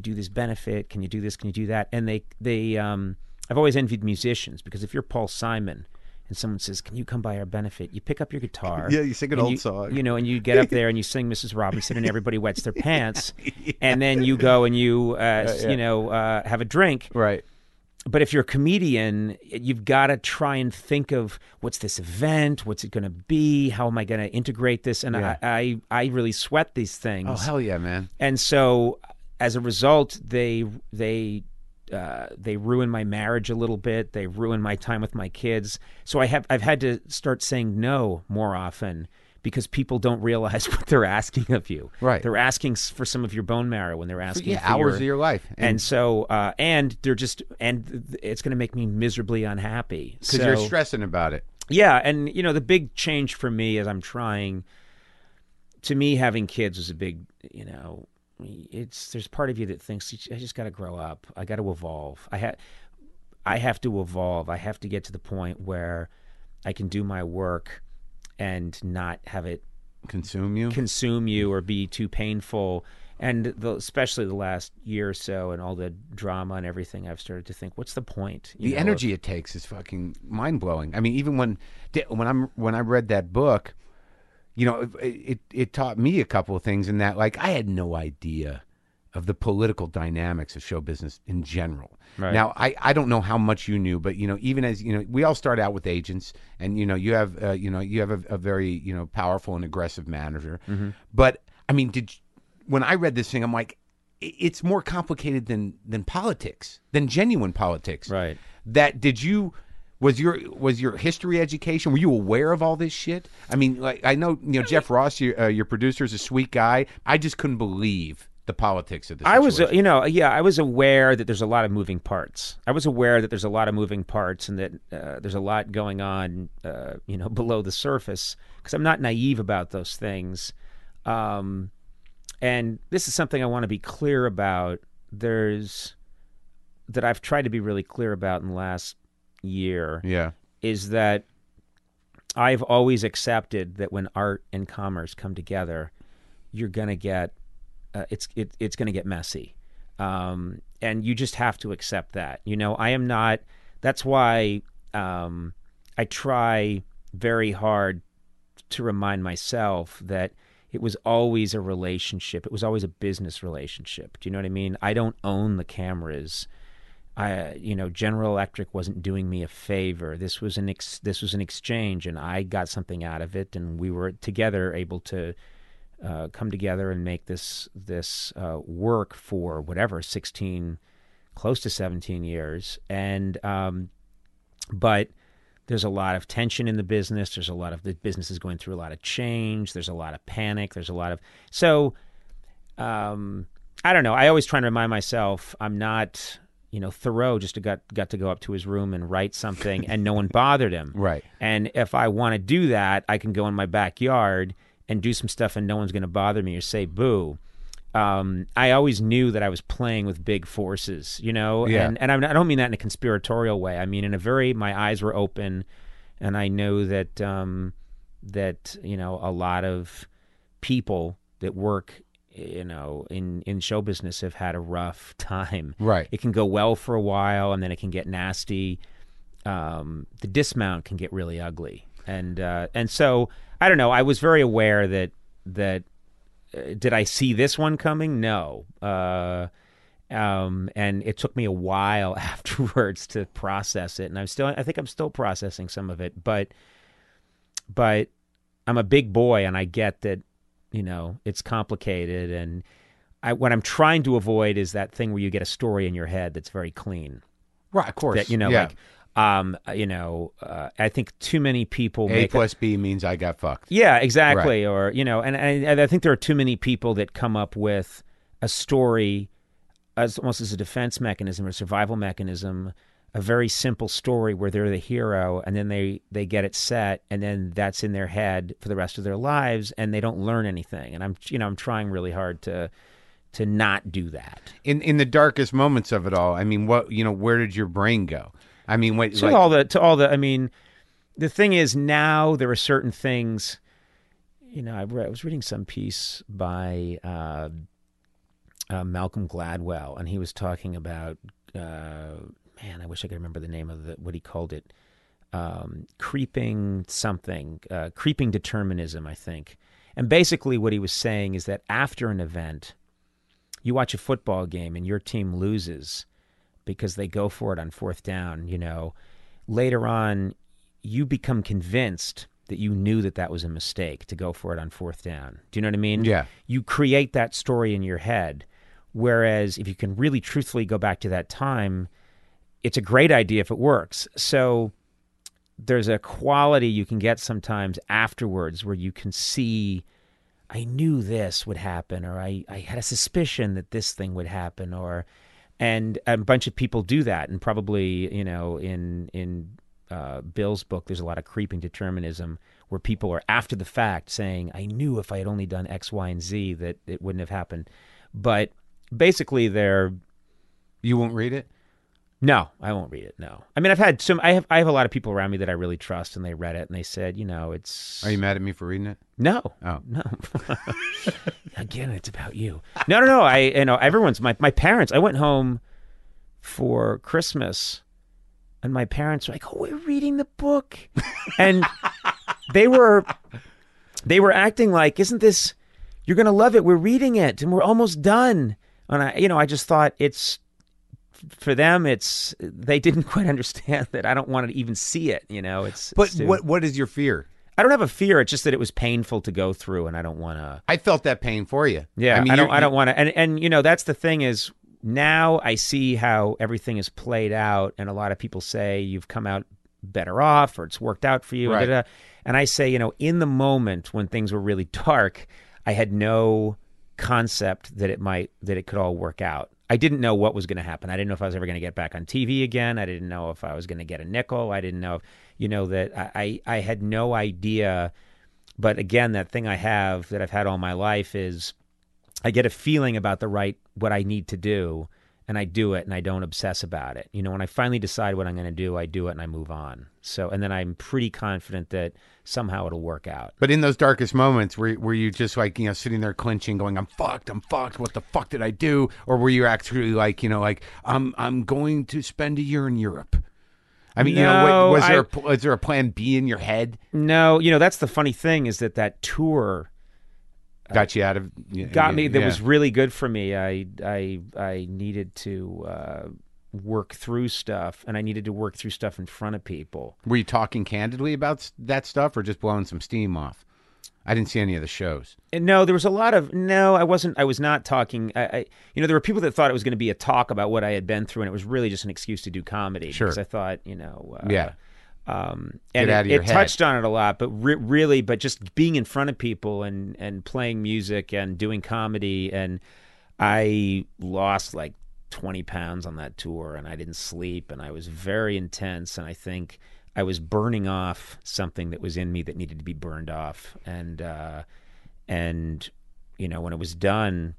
do this benefit? Can you do this? Can you do that? And I've always envied musicians because if you're Paul Simon and and someone says, "Can you come by our benefit?" You pick up your guitar. Yeah, you sing an old song. You know, and you get up there and you sing Mrs. Robinson and everybody wets their pants. Yeah. And then you go and you, you know, have a drink. Right. But if you're a comedian, you've got to try and think of what's this event? What's it going to be? How am I going to integrate this? And yeah. I really sweat these things. Oh, hell yeah, man. And so as a result, they ruin my marriage a little bit. They ruin my time with my kids. So I've had to start saying no more often because people don't realize what they're asking of you. Right. They're asking for some of your bone marrow when they're asking for hours of your life. And so, and they're just, and it's going to make me miserably unhappy. Because you're stressing about it. Yeah. And, you know, the big change for me is I'm trying, to me, having kids is a big, you know, there's part of you that thinks I just got to grow up. I got to evolve. I have to evolve. I have to get to the point where I can do my work and not have it consume you or be too painful. And especially the last year or so and all the drama and everything, I've started to think, what's the point? The energy it takes is fucking mind blowing. I mean, even when I read that book, you know, it taught me a couple of things in that, like, I had no idea of the political dynamics of show business in general. Right. Now, I don't know how much you knew, but, you know, even as, you know, we all start out with agents and, you know, you have a very, you know, powerful and aggressive manager. Mm-hmm. But, I mean, when I read this thing, I'm like, it's more complicated than politics, than genuine politics. Right. That was your history education? Were you aware of all this shit? I mean, like, I know, you know, Jeff Ross, your producer, is a sweet guy. I just couldn't believe the politics of this. I was, you know, yeah, I was aware that there's a lot of moving parts. I was aware that there's a lot of moving parts and that there's a lot going on, you know, below the surface, because I'm not naive about those things. And this is something I want to be clear about. That I've tried to be really clear about in the last year, yeah, is that I've always accepted that when art and commerce come together, you're gonna get it's gonna get messy, and you just have to accept that. You know, I am not. That's why I try very hard to remind myself that it was always a relationship. It was always a business relationship. Do you know what I mean? I don't own the cameras. You know, General Electric wasn't doing me a favor. This was an exchange, and I got something out of it, and we were together able to come together and make this work for whatever 16, close to 17 years. And but there's a lot of tension in the business. There's a lot of the business is going through a lot of change. There's a lot of panic. There's a lot of I don't know. I always try to remind myself I'm not. You know, Thoreau just got to go up to his room and write something, and no one bothered him. Right. And if I want to do that, I can go in my backyard and do some stuff, and no one's going to bother me or say boo. I always knew that I was playing with big forces, you know. Yeah. And I don't mean that in a conspiratorial way. I mean in a very, my eyes were open, and I know that that, you know, a lot of people that work, you know, in show business have had a rough time. Right. It can go well for a while, and then it can get nasty. The dismount can get really ugly. And so, I don't know, I was very aware that did I see this one coming? No. And it took me a while afterwards to process it, and I think I'm still processing some of it, but I'm a big boy, and I get that. You know, it's complicated, and what I'm trying to avoid is that thing where you get a story in your head that's very clean. Right, of course. That, you know, yeah. Like, you know, I think too many people A plus B means I got fucked. Yeah, exactly. Right. Or, you know, and I think there are too many people that come up with a story as almost as a defense mechanism or survival mechanism, a very simple story where they're the hero, and then they get it set, and then that's in their head for the rest of their lives, and they don't learn anything. And I'm trying really hard to not do that. In the darkest moments of it all, I mean, what, you know, where did your brain go? I mean, what, so like, to all the. I mean, the thing is, now there are certain things. You know, I was reading some piece by Malcolm Gladwell, and he was talking about. Man, I wish I could remember the name of what he called it. creeping something, creeping determinism, I think. And basically what he was saying is that after an event, you watch a football game and your team loses because they go for it on fourth down, you know, later on you become convinced that you knew that that was a mistake to go for it on fourth down. Do you know what I mean? Yeah. You create that story in your head. Whereas if you can really truthfully go back to that time, it's a great idea if it works. So there's a quality you can get sometimes afterwards where you can see, I knew this would happen, or I had a suspicion that this thing would happen, or, and a bunch of people do that. And probably, you know, in Bill's book, there's a lot of creeping determinism where people are after the fact saying, I knew if I had only done X, Y, and Z that it wouldn't have happened. But basically they're... You won't read it? No, I won't read it. No, I mean, I've had some. I have a lot of people around me that I really trust, and they read it, and they said, you know, it's. Are you mad at me for reading it? No. Oh no. Again, it's about you. No. I everyone's my parents. I went home for Christmas, and my parents were like, "Oh, we're reading the book," and they were acting like, "Isn't this? You're gonna love it. We're reading it, and we're almost done." And I just thought it's. For them, it's they didn't quite understand that I don't want to even see it. You know, it's. But it's what is your fear? I don't have a fear. It's just that it was painful to go through, and I don't want to. I felt that pain for you. Yeah, I mean, I don't want to. And you know, that's the thing is now I see how everything is played out, and a lot of people say you've come out better off, or it's worked out for you. Right. And I say, you know, in the moment when things were really dark, I had no concept that it could all work out. I didn't know what was going to happen. I didn't know if I was ever going to get back on TV again. I didn't know if I was going to get a nickel. I didn't know, you know, that I had no idea. But again, that thing I have that I've had all my life is I get a feeling about what I need to do, and I do it, and I don't obsess about it. You know, when I finally decide what I'm going to do, I do it and I move on. So, and then I'm pretty confident that somehow it'll work out. But in those darkest moments, were you just like, you know, sitting there clinching, going, I'm fucked, what the fuck did I do? Or were you actually like, you know, like, I'm going to spend a year in Europe? I mean, no, you know, was there a plan B in your head? No, you know, that's the funny thing is that tour... Got you out of... Got me. That was really good for me. I needed to work through stuff, and I needed to work through stuff in front of people. Were you talking candidly about that stuff or just blowing some steam off? I didn't see any of the shows. And no, there was a lot of... No, I wasn't... I was not talking... you know, there were people that thought it was going to be a talk about what I had been through, and it was really just an excuse to do comedy. Sure. Because I thought, you know... and it touched on it a lot, but really, just being in front of people and playing music and doing comedy. And I lost like 20 pounds on that tour, and I didn't sleep, and I was very intense. And I think I was burning off something that was in me that needed to be burned off. And you know, when it was done,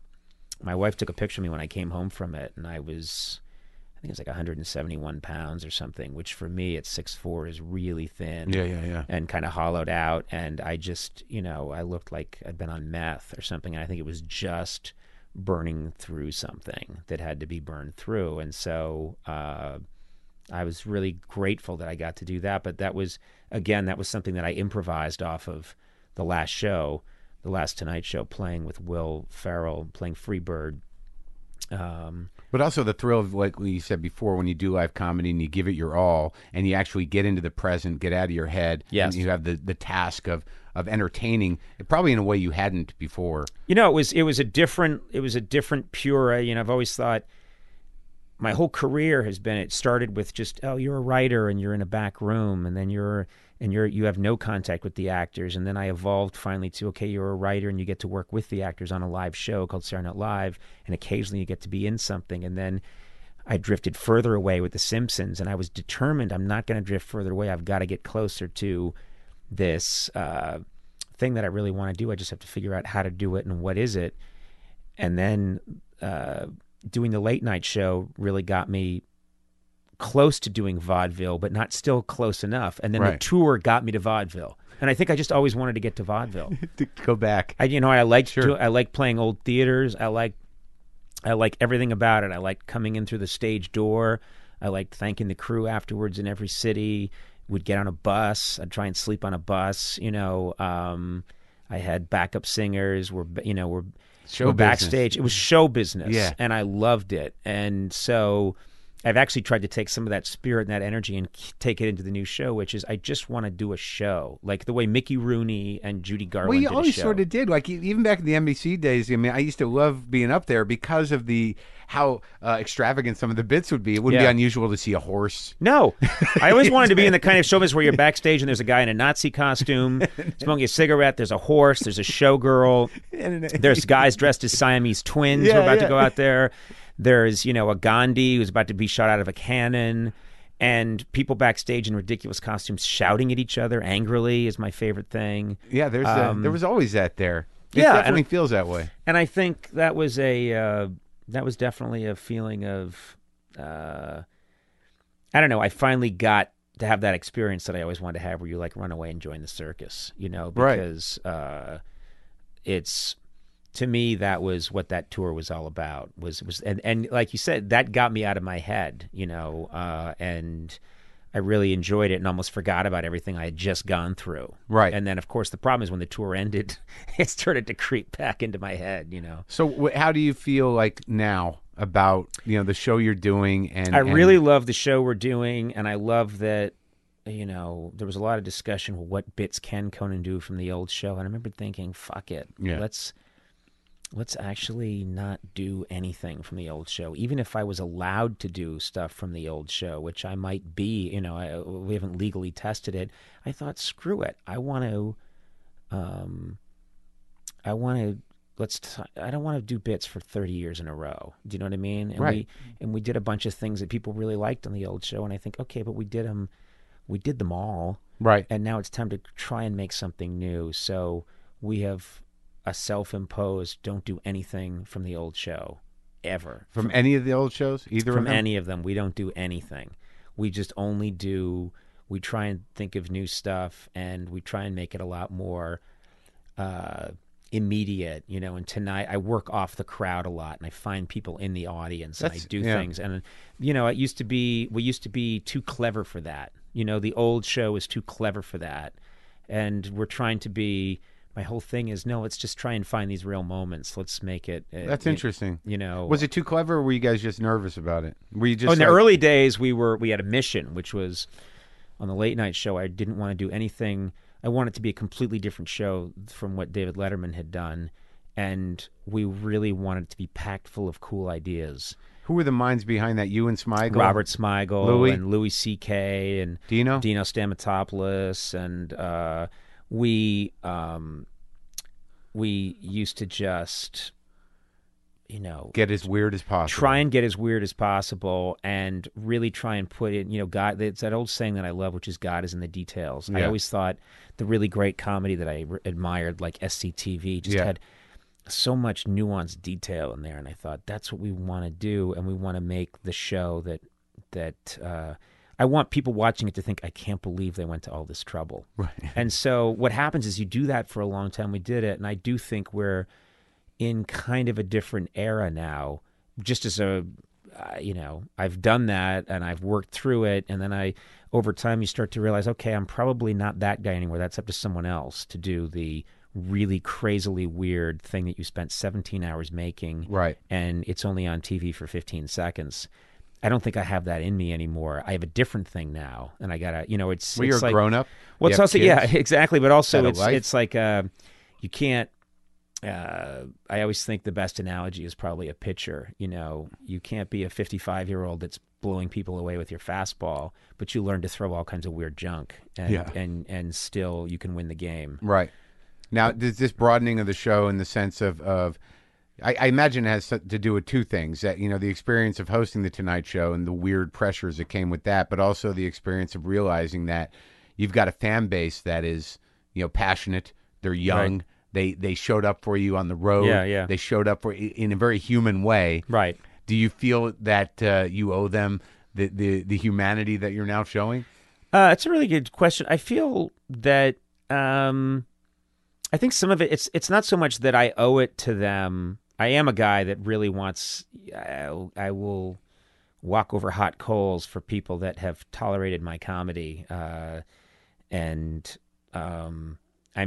my wife took a picture of me when I came home from it, and I think it's like 171 pounds or something, which for me at 6'4" is really thin. Yeah. And kind of hollowed out. And I just, you know, I looked like I'd been on meth or something. And I think it was just burning through something that had to be burned through. And so I was really grateful that I got to do that. But that was something that I improvised off of the last show, the last Tonight Show, playing with Will Ferrell, playing Freebird. But also the thrill of, like you said before, when you do live comedy and you give it your all and you actually get into the present, get out of your head, yes. And you have the task of entertaining, probably in a way you hadn't before. You know, it was a different pure, you know, I've always thought my whole career has been, it started with just, oh, you're a writer and you're in a back room, and then you have no contact with the actors. And then I evolved finally to, okay, you're a writer and you get to work with the actors on a live show called Saturday Night Live, and occasionally you get to be in something. And then I drifted further away with The Simpsons, and I was determined I'm not going to drift further away. I've got to get closer to this thing that I really want to do. I just have to figure out how to do it and what is it. And then doing the late night show really got me close to doing vaudeville, but not still close enough. And then right. The tour got me to vaudeville, and I think I just always wanted to get to vaudeville. To go back. I like playing old theaters. I like everything about it. I like coming in through the stage door. I like thanking the crew afterwards in every city. would get on a bus. I'd try and sleep on a bus. You know, I had backup singers. We're backstage. It was show business, yeah. And I loved it. And so I've actually tried to take some of that spirit and that energy and take it into the new show, which is I just want to do a show, like the way Mickey Rooney and Judy Garland did a show. Well, you always sort of did. Like, even back in the NBC days, I mean, I used to love being up there because of how extravagant some of the bits would be. It wouldn't be unusual to see a horse. No. I always wanted to be in the kind of show business where you're backstage and there's a guy in a Nazi costume, smoking a cigarette, there's a horse, there's a showgirl, there's guys dressed as Siamese twins who are about to go out there. There's, a Gandhi who's about to be shot out of a cannon, and people backstage in ridiculous costumes shouting at each other angrily is my favorite thing. Yeah, there's there was always that there. It definitely feels that way. And I think that was definitely a feeling of, I don't know, I finally got to have that experience that I always wanted to have where you like run away and join the circus, because it's... To me, that was what that tour was all about. And like you said, that got me out of my head, and I really enjoyed it and almost forgot about everything I had just gone through. Right. And then, of course, the problem is when the tour ended, it started to creep back into my head, So how do you feel like now about, the show you're doing? And I really love the show we're doing, and I love that, there was a lot of discussion, well, what bits can Conan do from the old show? And I remember thinking, fuck it. Yeah. Let's actually not do anything from the old show, even if I was allowed to do stuff from the old show, which I might be, we haven't legally tested it. I thought, screw it. I don't want to do bits for 30 years in a row. Do you know what I mean? And right. We did a bunch of things that people really liked on the old show. And I think, okay, but we did them all. Right. And now it's time to try and make something new. So we have a self-imposed don't do anything from the old show ever. From any of the old shows? Either of them? From any of them. We don't do anything. We just only do, we try and think of new stuff, and we try and make it a lot more immediate, and tonight I work off the crowd a lot, and I find people in the audience, and I do things. And, we used to be too clever for that. The old show was too clever for that. And we're trying to be... My whole thing is, no, let's just try and find these real moments. Let's make it. That's interesting. Was it too clever, or were you guys just nervous about it? Were you just? Oh, in the early days, we had a mission, which was on the late night show. I didn't want to do anything. I wanted it to be a completely different show from what David Letterman had done, and we really wanted it to be packed full of cool ideas. Who were the minds behind that? You and Smigel? Robert Smigel, and Louis C.K. and Dino Stamatopoulos, and. We used to just, get as weird as possible. Try and get as weird as possible, and really try and put in, God. It's that old saying that I love, which is God is in the details. Yeah. I always thought the really great comedy that I admired, like SCTV, just had so much nuanced detail in there, and I thought that's what we want to do, and we want to make the show that. I want people watching it to think, I can't believe they went to all this trouble. Right. And so what happens is you do that for a long time. We did it. And I do think we're in kind of a different era now, just as I've done that and I've worked through it. And then over time, you start to realize, okay, I'm probably not that guy anymore. That's up to someone else to do the really crazily weird thing that you spent 17 hours making. Right. And it's only on TV for 15 seconds. I don't think I have that in me anymore. I have a different thing now, and I gotta, it's. Well, you're a grown up. Well, it's also exactly, but also it's like you can't. I always think the best analogy is probably a pitcher. You can't be a 55-year-old that's blowing people away with your fastball, but you learn to throw all kinds of weird junk, and still you can win the game. Right. Now, does this broadening of the show in the sense of I imagine it has to do with two things, that, the experience of hosting The Tonight Show and the weird pressures that came with that, but also the experience of realizing that you've got a fan base that is, passionate, they're young, right. They showed up for you on the road, they showed up for in a very human way. Right. Do you feel that you owe them the humanity that you're now showing? It's a really good question. I feel that I think some of it, it's not so much that I owe it to them. I am a guy that really wants, I will walk over hot coals for people that have tolerated my comedy. And I'm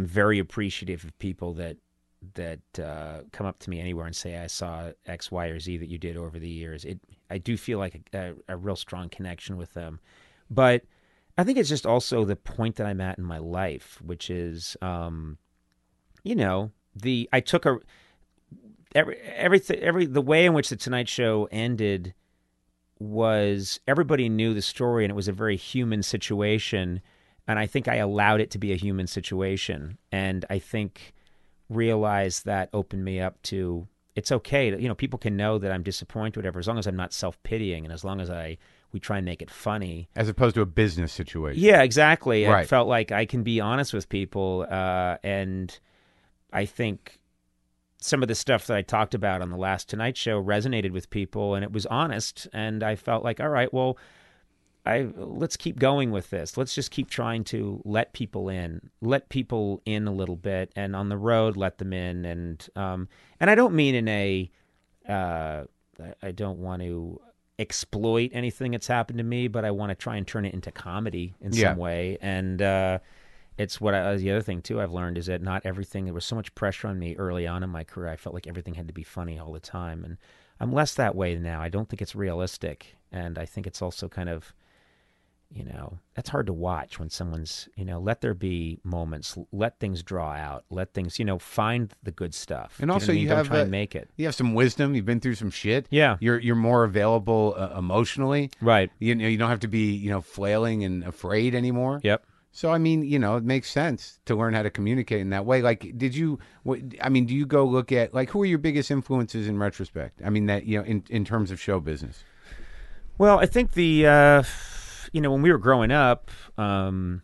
very appreciative of people that come up to me anywhere and say, I saw X, Y, or Z that you did over the years. I do feel like a real strong connection with them. But I think it's just also the point that I'm at in my life, which is, the way in which The Tonight Show ended was everybody knew the story, and it was a very human situation. And I think I allowed it to be a human situation. And I think realized that opened me up to, it's okay to, people can know that I'm disappointed, whatever, as long as I'm not self-pitying and as long as we try and make it funny. As opposed to a business situation. Yeah, exactly. Right. I felt like I can be honest with people. And I think some of the stuff that I talked about on the last Tonight Show resonated with people, and it was honest. And I felt like, all right, well, let's keep going with this. Let's just keep trying to let people in a little bit, and on the road, let them in. And I don't mean in I don't want to exploit anything that's happened to me, but I want to try and turn it into comedy in some way. And it's the other thing too I've learned is that not everything, there was so much pressure on me early on in my career. I felt like everything had to be funny all the time. And I'm less that way now. I don't think it's realistic. And I think it's also kind of, that's hard to watch when someone's, let there be moments, let things draw out, let things, find the good stuff. And also make it. You have some wisdom. You've been through some shit. Yeah. You're more available emotionally. Right. You don't have to be, flailing and afraid anymore. Yep. So, it makes sense to learn how to communicate in that way. Like, do you go look at, like, who are your biggest influences in retrospect? In terms of show business. Well, I think when we were growing up, when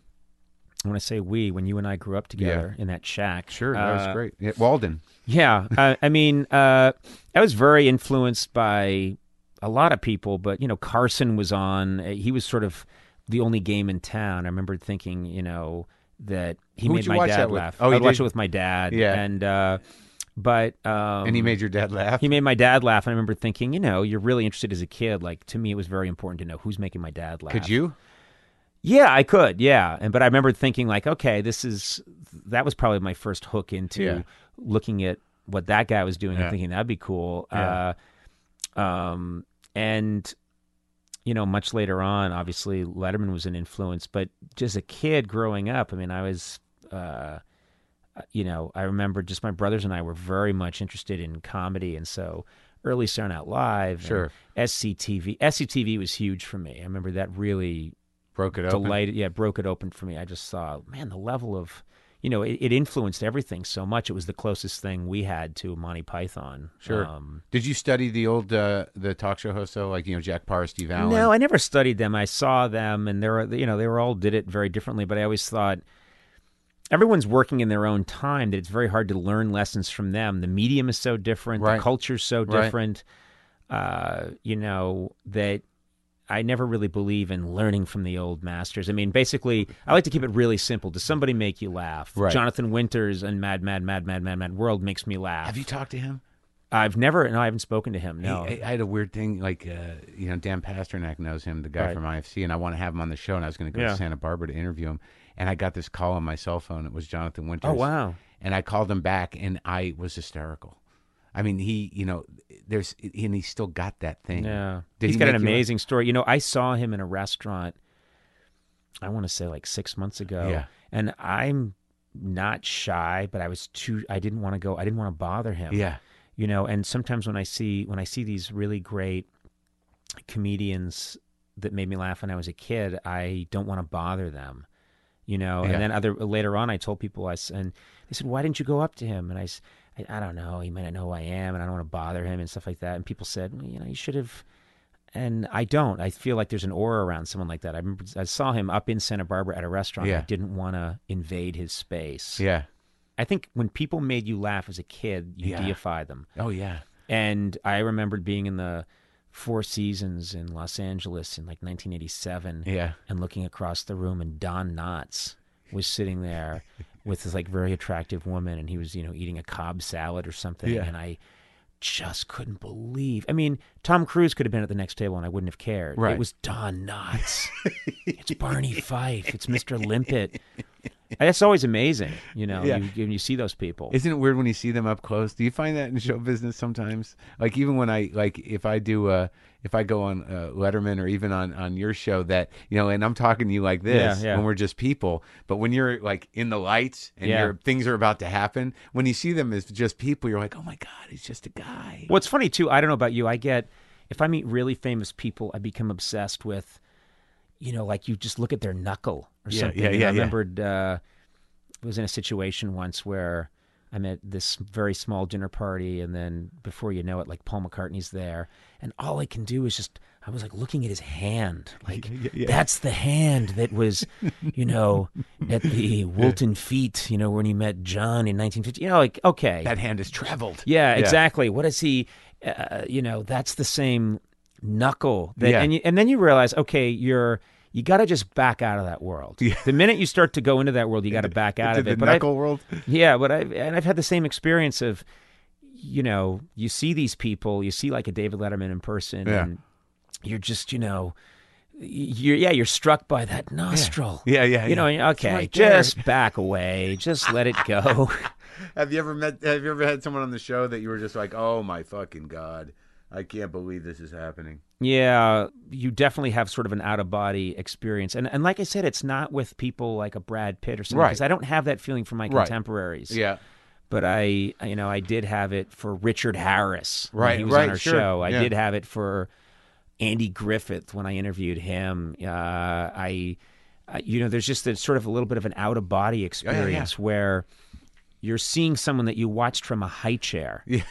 I say we, when you and I grew up together in that shack. Sure, that was great. At Walden. Yeah. I was very influenced by a lot of people, but, Carson was on. He was sort of the only game in town. I remember thinking, that he made my dad laugh. Oh, I watched it with my dad. Yeah. And he made your dad laugh? He made my dad laugh. And I remember thinking, you're really interested as a kid. Like, to me, it was very important to know who's making my dad laugh. Could you? Yeah, I could. Yeah. But I remember thinking, like, okay, that was probably my first hook into looking at what that guy was doing and thinking that'd be cool. Yeah. Much later on, obviously, Letterman was an influence. But just a kid growing up, I was... I remember just my brothers and I were very much interested in comedy. And so early Saturday Night Live, sure. SCTV was huge for me. I remember that really broke it open for me. I just saw, man, the level of, it influenced everything so much. It was the closest thing we had to Monty Python. Sure. Did you study the old, the talk show hosts, Jack Parr, Steve Allen? No, I never studied them. I saw them and they all did it very differently, but I always thought, everyone's working in their own time that it's very hard to learn lessons from them. The medium is so different. Right. The culture's so different, that I never really believe in learning from the old masters. Basically, I like to keep it really simple. Does somebody make you laugh? Right. Jonathan Winters and Mad, Mad, Mad, Mad, Mad, Mad World makes me laugh. Have you talked to him? I haven't spoken to him, no. I had a weird thing, like, Dan Pasternak knows him, the guy from IFC, and I want to have him on the show, and I was going to go to Santa Barbara to interview him, and I got this call on my cell phone. It was Jonathan Winters. Oh, wow. And I called him back, and I was hysterical. He's still got that thing. Yeah. He's got an amazing story. I saw him in a restaurant, I want to say, like, 6 months ago, and I'm not shy, but I didn't want to go, I didn't want to bother him. Yeah. And sometimes when I see these really great comedians that made me laugh when I was a kid, I don't want to bother them, And then later on, I told people, and they said, "Why didn't you go up to him?" And I don't know. He might not know who I am, and I don't want to bother him and stuff like that. And people said, "You should have." And I don't. I feel like there's an aura around someone like that. I remember I saw him up in Santa Barbara at a restaurant. Yeah. I didn't want to invade his space. Yeah. I think when people made you laugh as a kid, you deify them. Oh, yeah. And I remembered being in the Four Seasons in Los Angeles in like 1987 and looking across the room, and Don Knotts was sitting there with this like very attractive woman, and he was, eating a Cobb salad or something. Yeah. And I just couldn't believe. I mean, Tom Cruise could have been at the next table and I wouldn't have cared. Right. It was Don Knotts. It's Barney Fife. It's Mr. Limpet. That's always amazing, you know, yeah. you see those people. Isn't it weird when you see them up close? Do you find that in show business sometimes? Like, even when I, like, if I go on Letterman or even on your show that, you know, and I'm talking to you like this when we're just people, but when you're, like, in the lights and things are about to happen, when you see them as just people, you're like, oh, my God, he's just a guy. Well, it's funny, too. I don't know about you. I get, if I meet really famous people, I become obsessed with, you know, like you just look at their knuckle or something. Yeah, I remembered I was in a situation once where I'm at this very small dinner party, and then before you know it, like Paul McCartney's there, and all I can do is just, I was like looking at his hand, like that's the hand that was, you know, at the Woolton Fete, you know, when he met John in 1950, you know, like, okay. That hand has traveled. Yeah, exactly. What is he, you know, that's the same knuckle that, and then you realize, okay, you got to just back out of that world. Yeah. The minute you start to go into that world, you got to back out of it. The knuckle world? Yeah, but I've had the same experience of, you know, you see these people, you see like a David Letterman in person, and you're just, you know, you're struck by that nostril. You know, okay, right, just back away, just let it go. Have you ever had someone on the show that you were just like, oh my fucking God, I can't believe this is happening? Yeah, you definitely have sort of an out-of-body experience. And like I said, it's not with people like a Brad Pitt or something, because I don't have that feeling for my contemporaries. Yeah. But I did have it for Richard Harris when he was on our show. I did have it for Andy Griffith when I interviewed him. You know, there's just sort of a little bit of an out-of-body experience where you're seeing someone that you watched from a high chair. Yeah.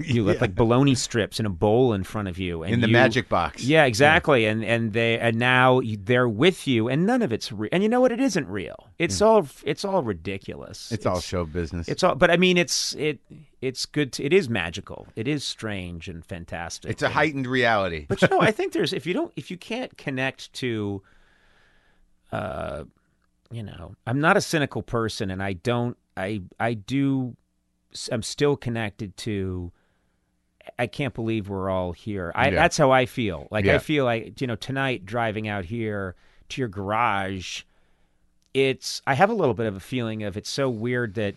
You look like bologna strips in a bowl in front of you, and in the magic box. Yeah, exactly. Yeah. And now they're with you, and none of it's real. And you know what? It isn't real. It's all ridiculous. It's all show business. It's all, but I mean, it's good. It is magical. It is strange and fantastic. It's a heightened reality. But you know, I think there's if you can't connect to, you know, I'm not a cynical person, and I don't. I'm still connected to, I can't believe we're all here. That's how I feel. Like, I feel like, you know, tonight driving out here to your garage, I have a little bit of a feeling of, it's so weird that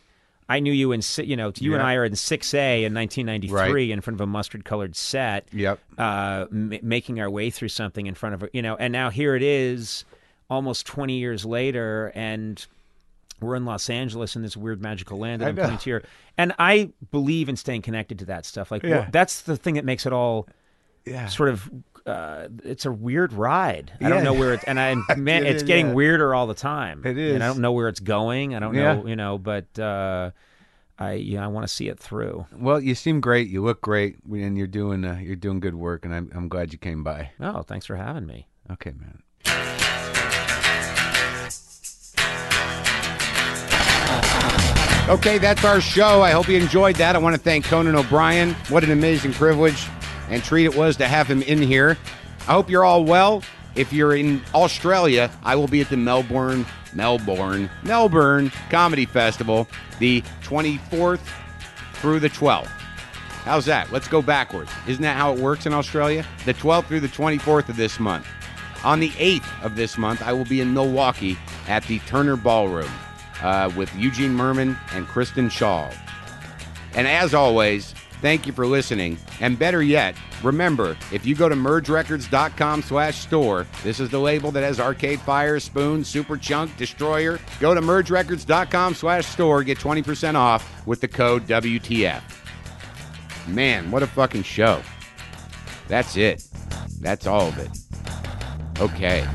I knew you in, you know, you and I are in 6A in 1993 in front of a mustard-colored set, making our way through something in front of, you know, and now here it is almost 20 years later, and we're in Los Angeles in this weird magical land that I'm coming to here. And I believe in staying connected to that stuff. Like, well, that's the thing that makes it all sort of, it's a weird ride. I don't know where it's, and man, it's getting weirder all the time. It is. And I don't know where it's going. I don't know, you know, but I want to see it through. Well, you seem great. You look great. And you're doing good work. And I'm glad you came by. Oh, thanks for having me. Okay, man. Okay, that's our show. I hope you enjoyed that. I want to thank Conan O'Brien. What an amazing privilege and treat it was to have him in here. I hope you're all well. If you're in Australia, I will be at the Melbourne Comedy Festival, the 24th through the 12th. How's that? Let's go backwards. Isn't that how it works in Australia? The 12th through the 24th of this month. On the 8th of this month, I will be in Milwaukee at the Turner Ballroom. With Eugene Merman and Kristen Shaw. And as always, thank you for listening. And better yet, remember, if you go to mergerecords.com/store, this is the label that has Arcade Fire, Spoon, Super Chunk, Destroyer. Go to mergerecords.com/store, get 20% off with the code WTF. Man, what a fucking show. That's it. That's all of it. Okay.